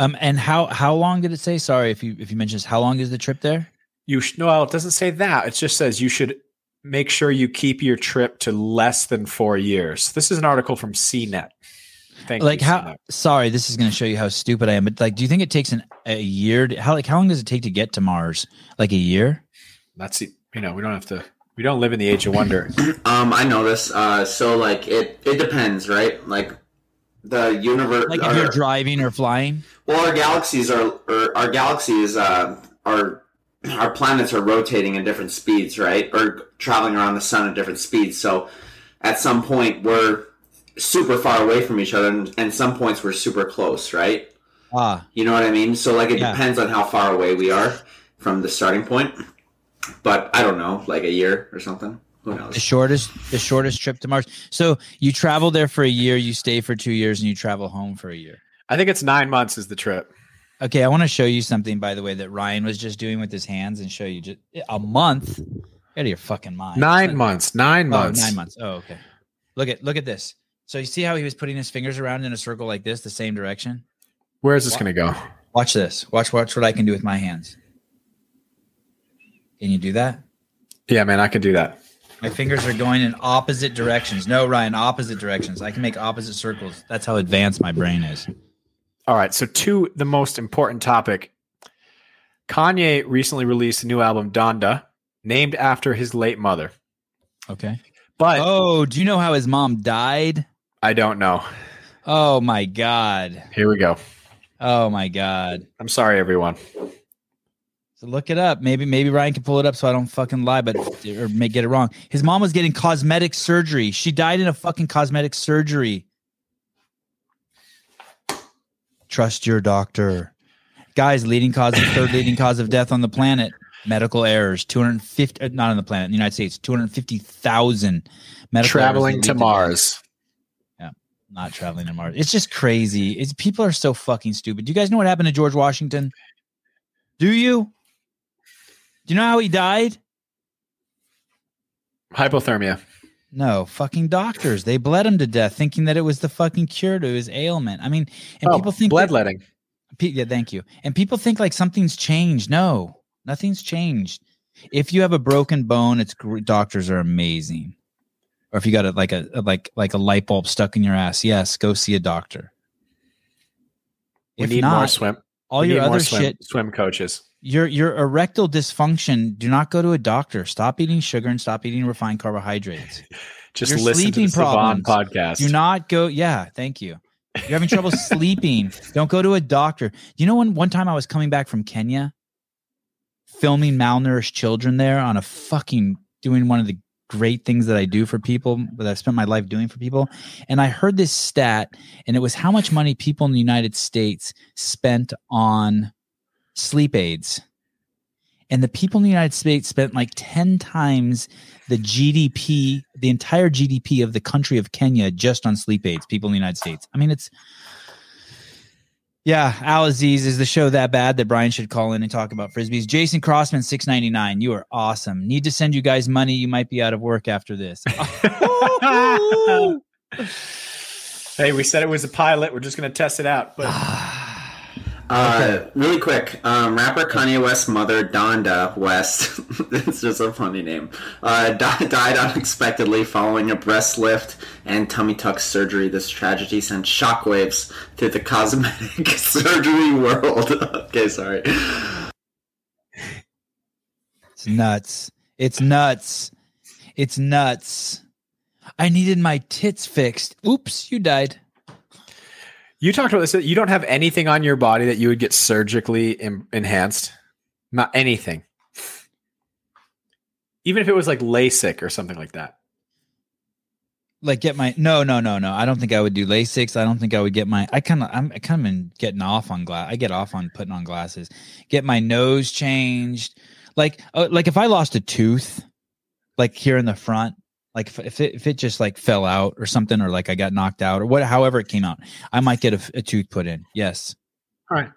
Um, and how how long did it say? Sorry, if you if you mentioned this, how long is the trip there? You sh- no, it doesn't say that. It just says you should make sure you keep your trip to less than four years. This is an article from C net. Thank like you, how? Senator. Sorry, this is going to show you how stupid I am. But like, do you think it takes an a year? To, how like how long does it take to get to Mars? Like a year? That's you know we don't have to. We don't live in the age of wonder. um, I know this. Uh, so like it, it depends, right? Like the universe. Like if our, you're driving or flying. Well, our galaxies are, or our galaxies, uh, are our planets are rotating at different speeds, right? Or traveling around the sun at different speeds. So at some point we're super far away from each other, and, and some points we're super close, right? Ah, you know what I mean? So like it yeah. depends on how far away we are from the starting point. But I don't know, like a year or something. Who knows? The shortest, the shortest trip to Mars. So you travel there for a year, you stay for two years, and you travel home for a year. I think it's nine months is the trip. Okay, I want to show you something, by the way, that Ryan was just doing with his hands, and show you just a month. Out of your fucking mind. Nine months. Nine months. Oh, nine months. Oh, okay. Look at look at this. So you see how he was putting his fingers around in a circle like this, the same direction? Where is this going to go? Watch this. Watch watch what I can do with my hands. Can you do that? Yeah, man, I can do that. My fingers are going in opposite directions. No, Ryan, opposite directions. I can make opposite circles. That's how advanced my brain is. All right, so to the most important topic. Kanye recently released a new album, Donda, named after his late mother. Okay. But oh, do you know how his mom died? I don't know. Oh, my God. Here we go. Oh, my God. I'm sorry, everyone. So look it up. Maybe maybe Ryan can pull it up so I don't fucking lie, but or may get it wrong. His mom was getting cosmetic surgery. She died in a fucking cosmetic surgery. Trust your doctor. Guys, leading cause of third leading cause of death on the planet. Medical errors. two hundred fifty not on the planet, in the United States, two hundred fifty thousand medical traveling to Mars. Yeah, not traveling to Mars. It's just crazy. It's people are so fucking stupid. Do you guys know what happened to George Washington? Do you? Do you know how he died? Hypothermia. No, fucking doctors. They bled him to death thinking that it was the fucking cure to his ailment. I mean, and oh, people think bloodletting. That, yeah, thank you. And people think like something's changed. No, nothing's changed. If you have a broken bone, it's doctors are amazing. Or if you got a, like a like like a light bulb stuck in your ass, yes, go see a doctor. We if need not, more swim. All we your other swim, shit swim coaches. Your your erectile dysfunction, do not go to a doctor. Stop eating sugar and stop eating refined carbohydrates. Just your listen to the Sevan podcast. Do not go. Yeah, thank you. You're having trouble sleeping. Don't go to a doctor. You know, when one time I was coming back from Kenya, filming malnourished children there on a fucking doing one of the great things that I do for people that I've spent my life doing for people. And I heard this stat, and it was how much money people in the United States spent on sleep aids. And the people in the United States spent like ten times the G D P, the entire G D P of the country of Kenya just on sleep aids, people in the United States. I mean, it's, yeah, Al Aziz, is the show that bad that Brian should call in and talk about Frisbees? Jason Crossman, six ninety-nine You are awesome. Need to send you guys money. You might be out of work after this. Hey, we said it was a pilot. We're just going to test it out. But Uh, okay. Really quick, um, rapper Kanye West's mother, Donda West, it's just a funny name, uh, di- died unexpectedly following a breast lift and tummy tuck surgery. This tragedy sent shockwaves through the cosmetic surgery world. Okay, sorry. It's nuts. It's nuts. It's nuts. I needed my tits fixed. Oops, you died. You talked about this. You don't have anything on your body that you would get surgically em- enhanced. Not anything. Even if it was like LASIK or something like that. Like get my, no, no, no, no. I don't think I would do LASIKs. I don't think I would get my, I kind of, I'm kind of getting off on glass. I get off on putting on glasses, get my nose changed. Like, uh, like if I lost a tooth, like here in the front, like if it, if it just like fell out or something, or like I got knocked out or what, however it came out, I might get a, a tooth put in. Yes. All right.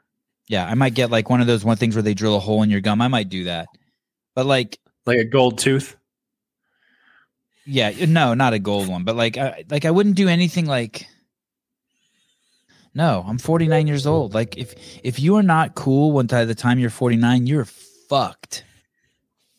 Yeah. I might get like one of those one things where they drill a hole in your gum. I might do that. But like, like a gold tooth. Yeah. No, not a gold one, but like, I, like I wouldn't do anything like, no, I'm forty-nine years old. Like if, if you are not cool one time, the time you're forty-nine, you're fucked.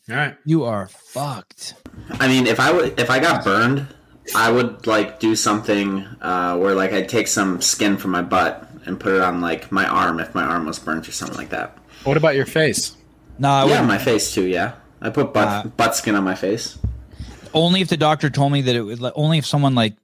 All right. You are fucked. I mean, if I would, if I got burned, I would like do something uh, where like I'd take some skin from my butt and put it on like my arm if my arm was burnt or something like that. What about your face? No, I yeah, wouldn't. My face too. Yeah, I put butt uh, butt skin on my face. only if the doctor told me that it would. Only if someone like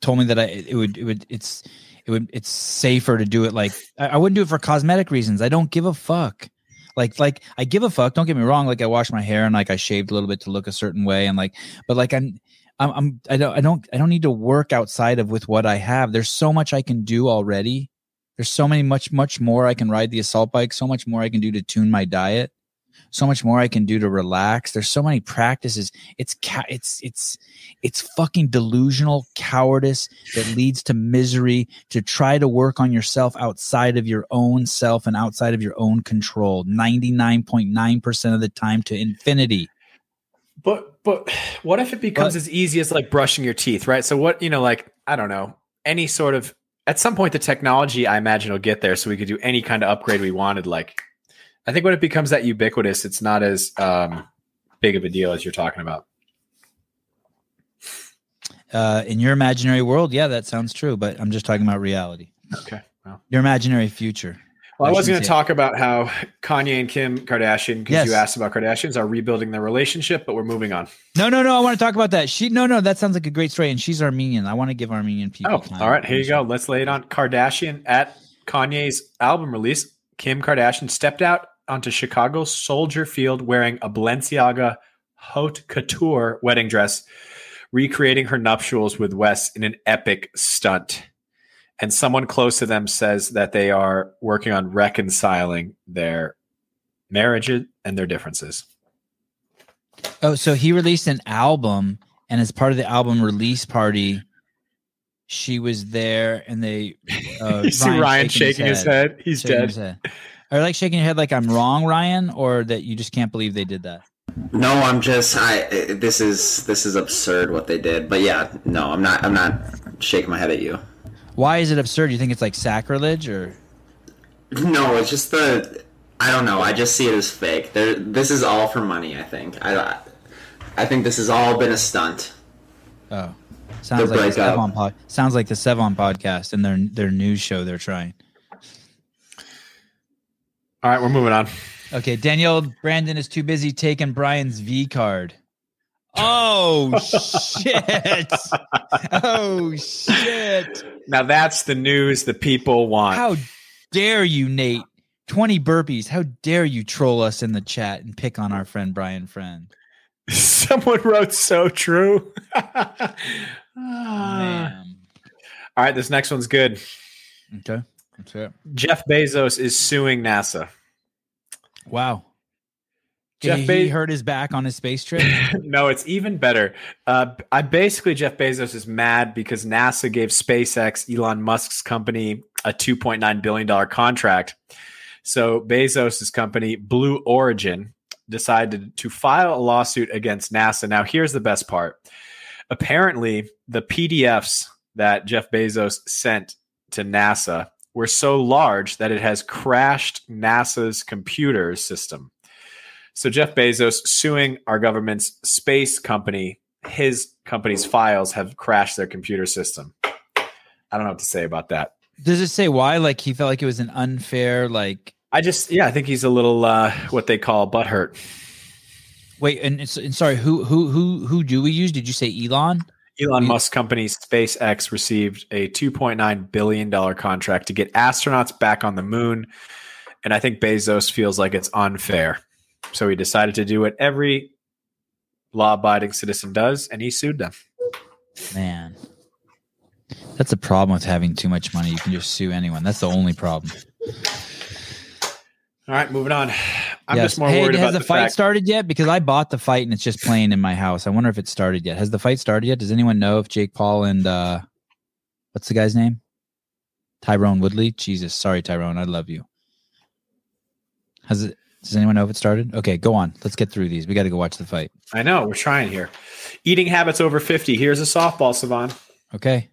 told me that I it would it would it's it would it's safer to do it. Like I, I wouldn't do it for cosmetic reasons. I don't give a fuck. Like like I give a fuck. Don't get me wrong. Like I washed my hair and like I shaved a little bit to look a certain way and like but like I'm. I'm, I'm, I don't, I don't, I don't need to work outside of with what I have. There's so much I can do already. There's so many, much, much more I can ride the assault bike. So much more I can do to tune my diet. So much more I can do to relax. There's so many practices. It's, ca- it's, it's, it's fucking delusional cowardice that leads to misery to try to work on yourself outside of your own self and outside of your own control. ninety-nine point nine percent of the time to infinity. But but what if it becomes but, as easy as like brushing your teeth, right? So what, you know, like, I don't know, any sort of, at some point the technology I imagine will get there so we could do any kind of upgrade we wanted. Like, I think when it becomes that ubiquitous, it's not as um, big of a deal as you're talking about. Uh, in your imaginary world, yeah, that sounds true, but I'm just talking about reality. Okay. Well. Your imaginary future. Well, I was going to talk about how Kanye and Kim Kardashian, because yes. you asked about Kardashians, are rebuilding their relationship, but we're moving on. No, no, no. I want to talk about that. She, no, no. That sounds like a great story, and she's Armenian. I want to give Armenian people. Oh, time. All right. Here you go. Let's lay it on. Kardashian at Kanye's album release. Kim Kardashian stepped out onto Chicago's Soldier Field wearing a Balenciaga haute couture wedding dress, recreating her nuptials with Wes in an epic stunt. And someone close to them says that they are working on reconciling their marriages and their differences. Oh, so he released an album, and as part of the album release party, she was there, and they uh, you see Ryan, Ryan shaking his head. His head. He's shaking dead. His head. Are you like shaking your head like I'm wrong, Ryan, or that you just can't believe they did that? No, I'm just. I this is this is absurd what they did. But yeah, no, I'm not. I'm not shaking my head at you. Why is it absurd? You think it's like sacrilege or? No, it's just the, I don't know. I just see it as fake. There, this is all for money, I think. I, I think this has all been a stunt. Oh, sounds the like the Sevan pod, sounds like the Sevan podcast and their their news show they're trying. All right, we're moving on. Okay, Danielle Brandon is too busy taking Brian's V card. Oh, shit. Oh, shit. Now that's the news the people want. How dare you, Nate? twenty burpees. How dare you troll us in the chat and pick on our friend, Brian Friend? Someone wrote so true. Oh, man. All right, this next one's good. Okay. That's it. Jeff Bezos is suing NASA. Wow. Jeff Did he Be- hurt his back on his space trip? No, it's even better. Uh, I basically, Jeff Bezos is mad because NASA gave SpaceX, Elon Musk's company, a two point nine billion dollars contract. So Bezos' company, Blue Origin, decided to file a lawsuit against NASA. Now, here's the best part. Apparently, the P D Fs that Jeff Bezos sent to NASA were so large that it has crashed NASA's computer system. So Jeff Bezos suing our government's space company. His company's files have crashed their computer system. I don't know what to say about that. Does it say why? Like he felt like it was an unfair, like I just, yeah, I think he's a little uh, what they call butthurt. Wait, and, it's, and sorry, who who who who do we use? Did you say Elon? Elon Musk's company SpaceX received a two point nine billion dollars contract to get astronauts back on the moon, and I think Bezos feels like it's unfair. So he decided to do what every law-abiding citizen does, and he sued them. Man, that's the problem with having too much money. You can just sue anyone. That's the only problem. All right, moving on. I'm yes. just more hey, worried about the fact. Has the fight fact- started yet? Because I bought the fight, and it's just playing in my house. I wonder if it started yet. Has the fight started yet? Does anyone know if Jake Paul and uh, what's the guy's name? Tyrone Woodley? Jesus, sorry, Tyrone. I love you. Has it? Does anyone know if it started? Okay, go on. Let's get through these. We got to go watch the fight. I know. We're trying here. Eating habits over fifty. Here's a softball, Sevan. Okay.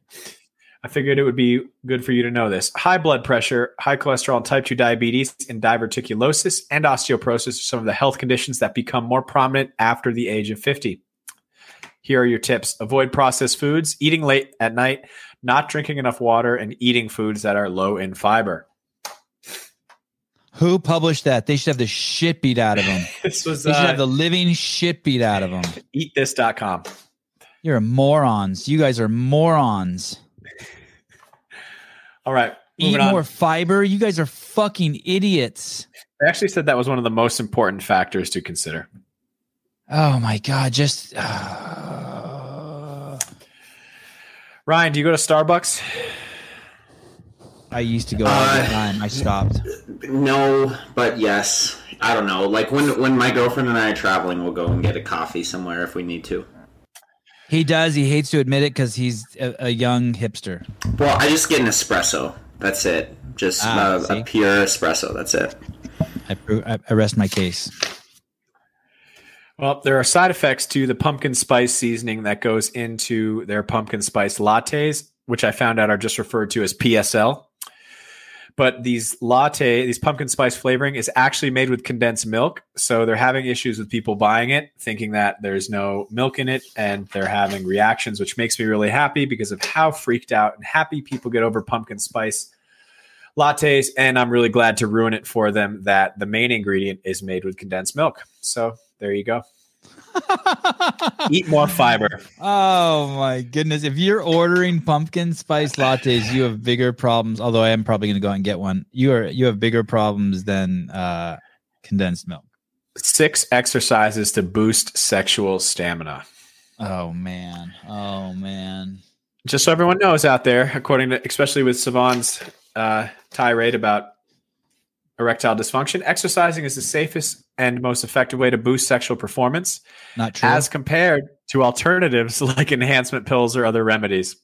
I figured it would be good for you to know this. High blood pressure, high cholesterol, and type two diabetes, and diverticulosis and osteoporosis are some of the health conditions that become more prominent after the age of fifty. Here are your tips. Avoid processed foods, eating late at night, not drinking enough water, and eating foods that are low in fiber. Who published that? They should have the shit beat out of them. This was, they should uh, have the living shit beat out of them. eat this dot com. You're morons. You guys are morons. All right. Eat more on. Fiber. You guys are fucking idiots. I actually said that was one of the most important factors to consider. Oh, my God. Just. Uh... Ryan, do you go to Starbucks? I used to go all uh, the time. I stopped. No, but yes. I don't know. Like when, when my girlfriend and I are traveling, we'll go and get a coffee somewhere if we need to. He does. He hates to admit it because he's a, a young hipster. Well, I just get an espresso. That's it. Just ah, a, a pure espresso. That's it. I, I rest my case. Well, there are side effects to the pumpkin spice seasoning that goes into their pumpkin spice lattes, which I found out are just referred to as P S L. But these latte, these pumpkin spice flavoring is actually made with condensed milk. So they're having issues with people buying it, thinking that there's no milk in it, and they're having reactions, which makes me really happy because of how freaked out and happy people get over pumpkin spice lattes. And I'm really glad to ruin it for them that the main ingredient is made with condensed milk. So there you go. Eat more fiber. Oh my goodness. If you're ordering pumpkin spice lattes, you have bigger problems. Although I am probably going to go out and get one. You are, you have bigger problems than uh, condensed milk. Six exercises to boost sexual stamina. Oh man. Oh man. Just so everyone knows out there, according to, especially with Sevan's uh, tirade about erectile dysfunction, exercising is the safest and most effective way to boost sexual performance. Not true. As compared to alternatives like enhancement pills or other remedies.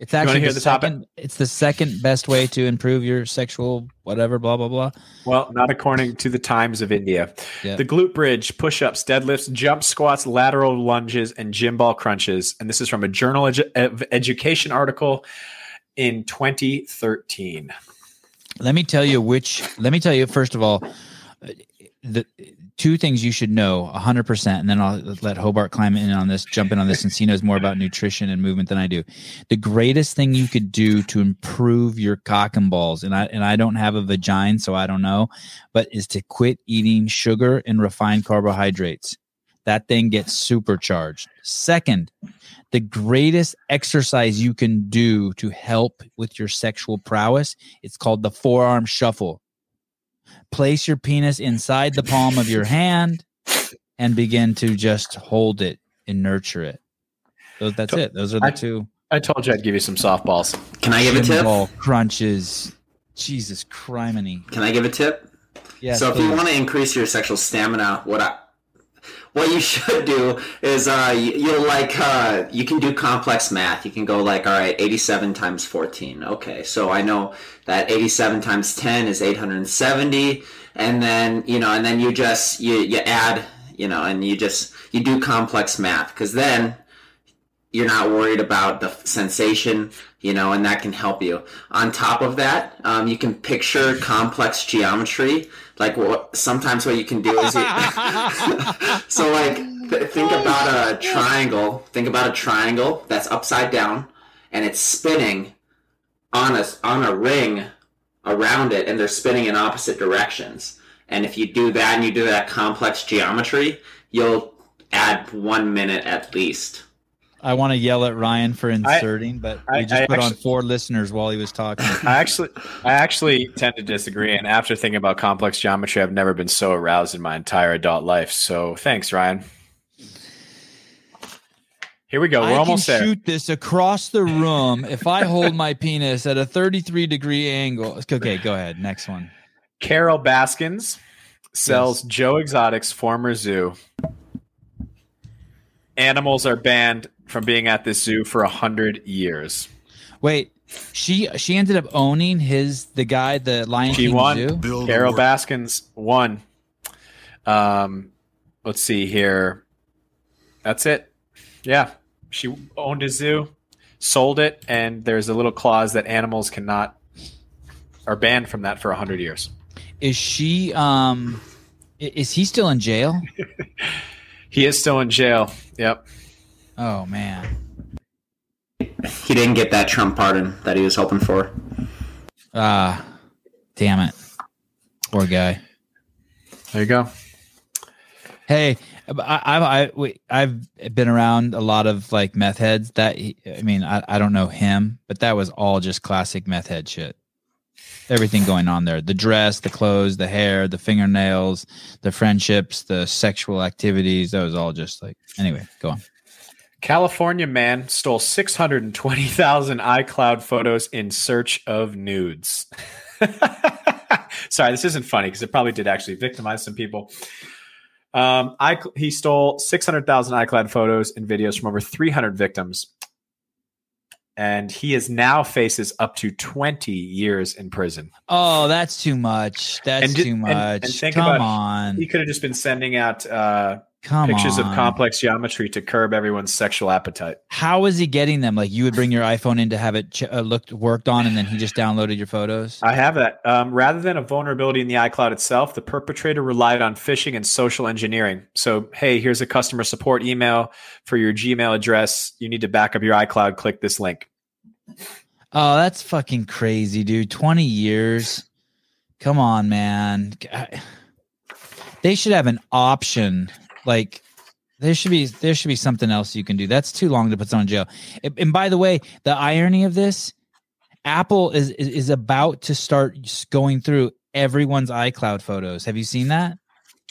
It's actually the, the second, it's the second best way to improve your sexual whatever, blah, blah, blah. Well, not according to the Times of India. Yep. The glute bridge, push-ups, deadlifts, jump squats, lateral lunges, and gym ball crunches. And this is from a Journal of Education article in twenty thirteen. Let me tell you which, let me tell you, first of all, the two things you should know one hundred percent, and then I'll let Hobart climb in on this, jump in on this, and he knows more about nutrition and movement than I do. The greatest thing you could do to improve your cock and balls, and I and I don't have a vagina, so I don't know, but is to quit eating sugar and refined carbohydrates. That thing gets supercharged. Second, the greatest exercise you can do to help with your sexual prowess, it's called the forearm shuffle. Place your penis inside the palm of your hand and begin to just hold it and nurture it. So that's it. Those are the I, two. I told you I'd give you some softballs. Can I give a tip? Ball crunches. Jesus criminy. Can I give a tip? Yes. So if please. you want to increase your sexual stamina, what I... What you should do is uh, you, you're like uh, you can do complex math. You can go like, all right, eighty-seven times fourteen. Okay, so I know that eighty-seven times ten is eight hundred seventy, and then you know, and then you just you you add, you know, and you just you do complex math because then you're not worried about the sensation, you know, and that can help you. On top of that, um, you can picture complex geometry. Like what, sometimes what you can do is, you, so like th- think about a triangle, think about a triangle that's upside down and it's spinning on a, on a ring around it, and they're spinning in opposite directions. And if you do that and you do that complex geometry, you'll add one minute at least. I want to yell at Ryan for inserting, I, but we just I, I put actually, on four listeners while he was talking. I actually, I actually tend to disagree. And after thinking about complex geometry, I've never been so aroused in my entire adult life. So thanks, Ryan. Here we go. We're I almost can there. Shoot this across the room if I hold my penis at a thirty-three degree angle. Okay, go ahead. Next one. Carol Baskins sells yes. Joe Exotic's former zoo. Animals are banned from being at this zoo for a hundred years. Wait, she she ended up owning his the guy the Lion she King won. Zoo. Build Carol Baskins won. Um, let's see here. That's it. Yeah, she owned a zoo, sold it, and there's a little clause that animals cannot are banned from that for a hundred years. Is she? Um, is he still in jail? He is still in jail. Yep. Oh, man. He didn't get that Trump pardon that he was hoping for. Ah, uh, damn it. Poor guy. There you go. Hey, I, I, I, I've been around a lot of like meth heads. That I mean, I, I don't know him, but that was all just classic meth head shit. Everything going on there. The dress, the clothes, the hair, the fingernails, the friendships, the sexual activities. That was all just like, anyway, go on. California man stole six hundred twenty thousand iCloud photos in search of nudes. Sorry, this isn't funny because it probably did actually victimize some people. Um, I, he stole six hundred thousand iCloud photos and videos from over three hundred victims. And he is now faces up to twenty years in prison. Oh, that's too much. That's and, too much. And, and think Come about, on. He could have just been sending out uh, Come pictures on. of complex geometry to curb everyone's sexual appetite. How is he getting them? Like you would bring your iPhone in to have it ch- uh, looked worked on, and then he just downloaded your photos? I have that. Um, rather than a vulnerability in the iCloud itself, the perpetrator relied on phishing and social engineering. So, hey, here's a customer support email for your Gmail address. You need to back up your iCloud. Click this link. Oh, that's fucking crazy, dude. twenty years. Come on, man. God. They should have an option. Like there should be there should be something else you can do. That's too long to put someone in jail. And, and by the way, the irony of this, Apple is, is is about to start going through everyone's iCloud photos. Have you seen that?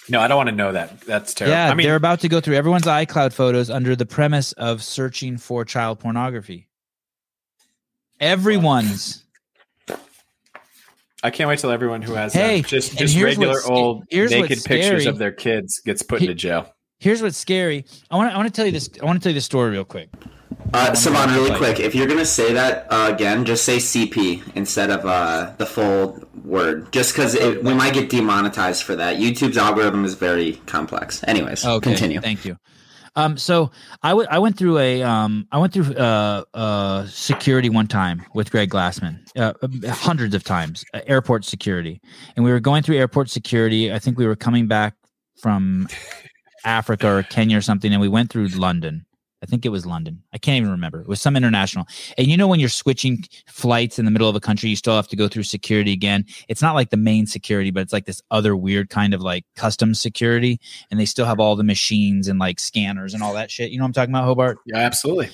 No, I don't want to know that. That's terrible. Yeah, I mean, they're about to go through everyone's iCloud photos under the premise of searching for child pornography. Everyone's. I can't wait till everyone who has hey, uh, just, just regular old naked pictures of their kids gets put he, into jail. Here's what's scary. I want to I want to tell you this. I want to tell you this story real quick. Uh, Sevan, really quick. If you're gonna say that uh, again, just say C P instead of uh, the full word. Just because we might get demonetized for that. YouTube's algorithm is very complex. Anyways, okay, continue. Thank you. Um, so I, w- I went through a um, I went through uh, uh, security one time with Greg Glassman, uh, hundreds of times, uh, airport security. And we were going through airport security. I think we were coming back from Africa or Kenya or something, and we went through London. I think it was London. I can't even remember. It was some international. And you know when you're switching flights in the middle of a country, you still have to go through security again. It's not like the main security, but it's like this other weird kind of like customs security. And they still have all the machines and like scanners and all that shit. You know what I'm talking about, Hobart? Yeah, absolutely.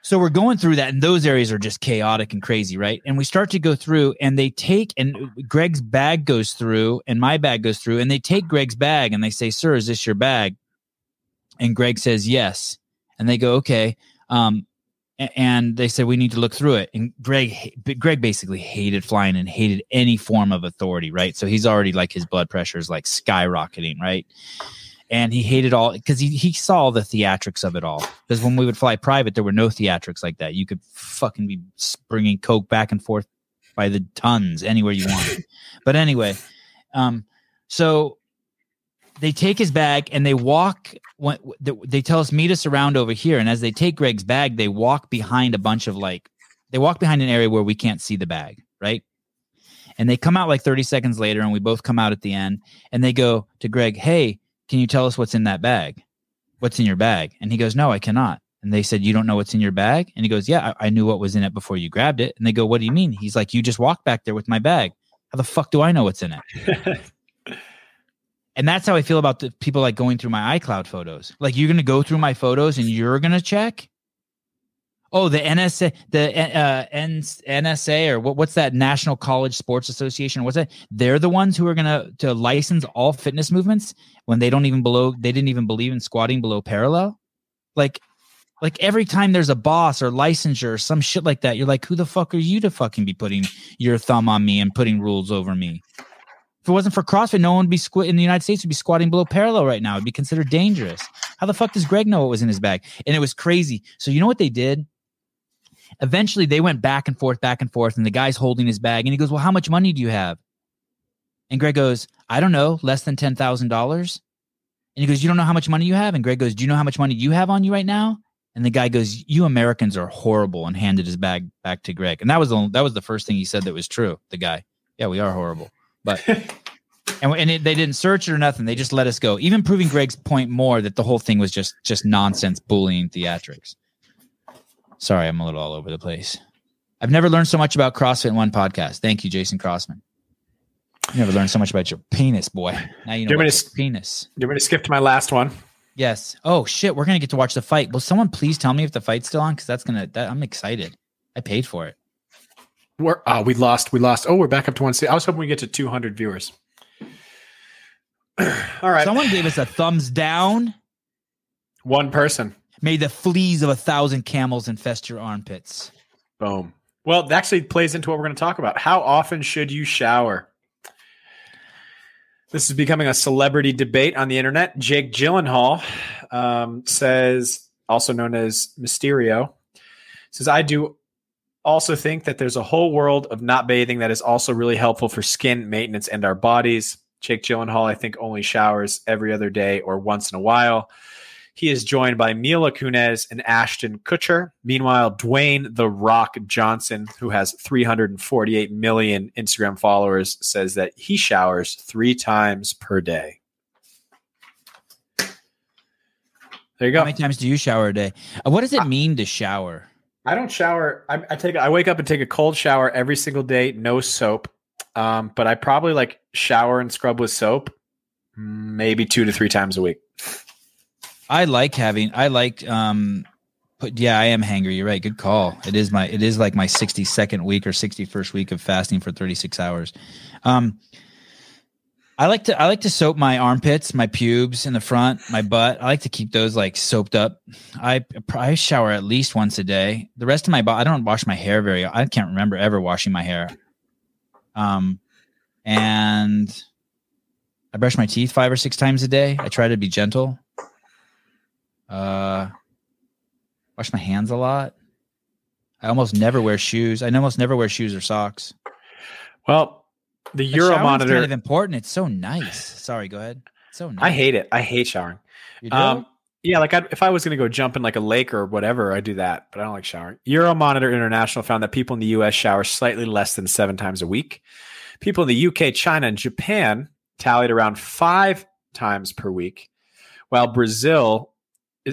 So we're going through that, and those areas are just chaotic and crazy, right? And we start to go through, and they take, and Greg's bag goes through, and my bag goes through, and they take Greg's bag, and they say, sir, is this your bag? And Greg says, yes. And they go, okay. Um, and they said, we need to look through it. And Greg, Greg basically hated flying and hated any form of authority, right? So he's already like his blood pressure is like skyrocketing, right? And he hated all because he, he saw the theatrics of it all. Because when we would fly private, there were no theatrics like that. You could fucking be bringing coke back and forth by the tons anywhere you want. But anyway, um, so they take his bag and they walk. When they tell us, meet us around over here. And as they take Greg's bag, they walk behind a bunch of like, they walk behind an area where we can't see the bag, right? And they come out like thirty seconds later, and we both come out at the end, and they go to Greg, hey, can you tell us what's in that bag? What's in your bag? And he goes, no, I cannot. And they said, you don't know what's in your bag? And he goes, yeah, I, I knew what was in it before you grabbed it. And they go, what do you mean? He's like, you just walked back there with my bag. How the fuck do I know what's in it? And that's how I feel about the people like going through my iCloud photos. Like you're going to go through my photos and you're going to check. Oh, the N S A, the uh, N S A or what, what's that? National College Sports Association. What's that? They're the ones who are going to to license all fitness movements when they don't even below. They didn't even believe in squatting below parallel. Like, like every time there's a boss or licensure or some shit like that, you're like, who the fuck are you to fucking be putting your thumb on me and putting rules over me? If it wasn't for CrossFit, no one would be squ- in the United States would be squatting below parallel right now. It'd be considered dangerous. How the fuck does Greg know what was in his bag? And it was crazy. So you know what they did? Eventually, they went back and forth, back and forth, and the guy's holding his bag, and he goes, well, how much money do you have? And Greg goes, I don't know, less than ten thousand dollars. And he goes, you don't know how much money you have? And Greg goes, do you know how much money you have on you right now? And the guy goes, you Americans are horrible, and handed his bag back to Greg. And that was the, that was the first thing he said that was true, the guy. Yeah, we are horrible. But and, and it, they didn't search it or nothing. They just let us go, even proving Greg's point more that the whole thing was just just nonsense, bullying, theatrics. Sorry, I'm a little all over the place. I've never learned so much about CrossFit in one podcast. Thank you, Jason Crossman. You never learned so much about your penis, boy. Now you know about your penis. Do you want me to skip to my last one? Yes. Oh shit, we're gonna get to watch the fight. Will someone please tell me if the fight's still on? Because that's gonna. That, I'm excited. I paid for it. We're uh, we lost. We lost. Oh, we're back up to one. I was hoping we get to two hundred viewers. All right. Someone gave us a thumbs down. One person. May the fleas of a thousand camels infest your armpits. Boom. Well, that actually plays into what we're going to talk about. How often should you shower? This is becoming a celebrity debate on the internet. Jake Gyllenhaal um, says, also known as Mysterio, says, I do also think that there's a whole world of not bathing that is also really helpful for skin maintenance and our bodies. Jake Gyllenhaal, I think, only showers every other day or once in a while. He is joined by Mila Kunis and Ashton Kutcher. Meanwhile, Dwayne The Rock Johnson, who has three hundred forty-eight million Instagram followers, says that he showers three times per day. There you go. How many times do you shower a day? What does it mean I, to shower? I don't shower. I, I take. I wake up and take a cold shower every single day, no soap. Um, but I probably like shower and scrub with soap maybe two to three times a week. I like having, I like, um, put, yeah, I am hangry. You're right. Good call. It is my, it is like my sixty-second week or sixty-first week of fasting for thirty-six hours. Um, I like to, I like to soap my armpits, my pubes in the front, my butt. I like to keep those like soaped up. I I shower at least once a day. The rest of my body, I don't wash my hair very, I can't remember ever washing my hair. Um, and I brush my teeth five or six times a day. I try to be gentle. Uh, wash my hands a lot. I almost never wear shoes. I almost never wear shoes or socks. Well, the Euro monitor kind of important. It's so nice. Sorry, go ahead. It's so nice. I hate it. I hate showering. You do? Um, yeah, like I, if I was going to go jump in like a lake or whatever, I do that, but I don't like showering. Euro Monitor International found that people in the U S shower slightly less than seven times a week. People in the U K, China, and Japan tallied around five times per week, while Brazil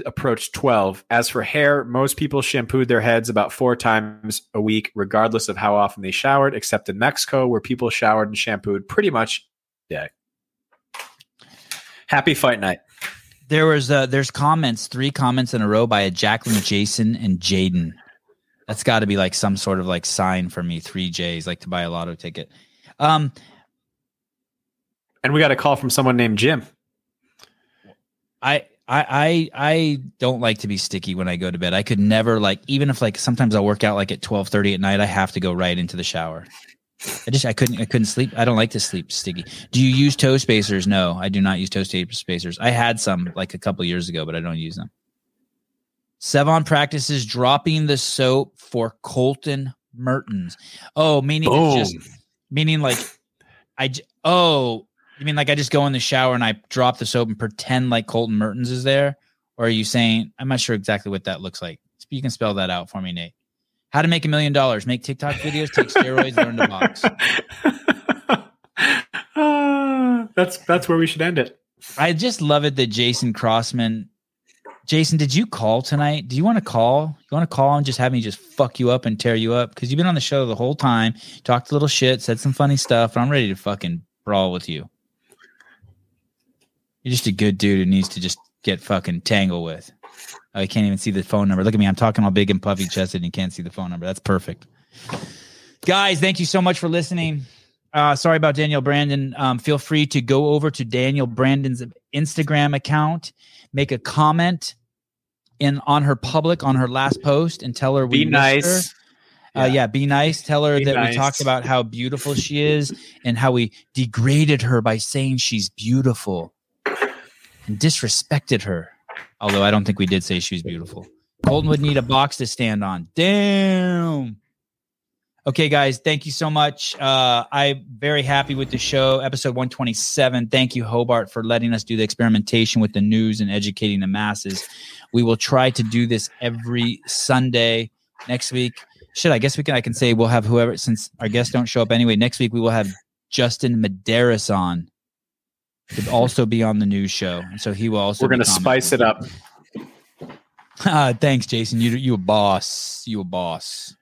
approached twelve. As for hair, most people shampooed their heads about four times a week, regardless of how often they showered, except in Mexico, where people showered and shampooed pretty much every day. Happy fight night. There was uh, there's comments, three comments in a row by a Jacqueline, Jason, and Jaden. That's got to be like some sort of like sign for me. Three J's, like to buy a lotto ticket. Um, and we got a call from someone named Jim. I. I, I I don't like to be sticky when I go to bed. I could never like, even if like sometimes I'll work out like at twelve thirty at night, I have to go right into the shower. I just I couldn't I couldn't sleep. I don't like to sleep sticky. Do you use toe spacers? No, I do not use toe spacers. I had some like a couple years ago, but I don't use them. Sevan practices dropping the soap for Colton Mertens. Oh, meaning it's just meaning like I oh. You mean like I just go in the shower and I drop the soap and pretend like Colton Mertens is there? Or are you saying, I'm not sure exactly what that looks like. You can spell that out for me, Nate. How to make a million dollars. Make TikTok videos, take steroids, learn to box. Uh, that's that's where we should end it. I just love it that Jason Crossman. Jason, did you call tonight? Do you want to call? You want to call and just have me just fuck you up and tear you up? Because you've been on the show the whole time, talked a little shit, said some funny stuff, and I'm ready to fucking brawl with you. You're just a good dude who needs to just get fucking tangled with. Oh, I can't even see the phone number. Look at me. I'm talking all big and puffy chested and you can't see the phone number. That's perfect. Guys, thank you so much for listening. Uh, sorry about Danielle Brandon. Um, feel free to go over to Danielle Brandon's Instagram account, make a comment in on her public, on her last post, and tell her we be nice. Her. Uh, yeah, be nice. Tell her be that nice. We talked about how beautiful she is and how we degraded her by saying she's beautiful. And disrespected her, although I don't think we did say she was beautiful. Colton would need a box to stand on. Damn. Okay, guys, thank you so much. Uh, I'm very happy with the show, episode one twenty-seven. Thank you, Hobart, for letting us do the experimentation with the news and educating the masses. We will try to do this every Sunday next week. Shit, I guess we can. I can say we'll have whoever, since our guests don't show up anyway. Next week we will have Justin Medeiros on. Could also be on the news show, and so he will also. We're going to spice it up. Uh, thanks, Jason. You you a boss. You a boss.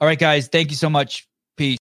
All right, guys. Thank you so much.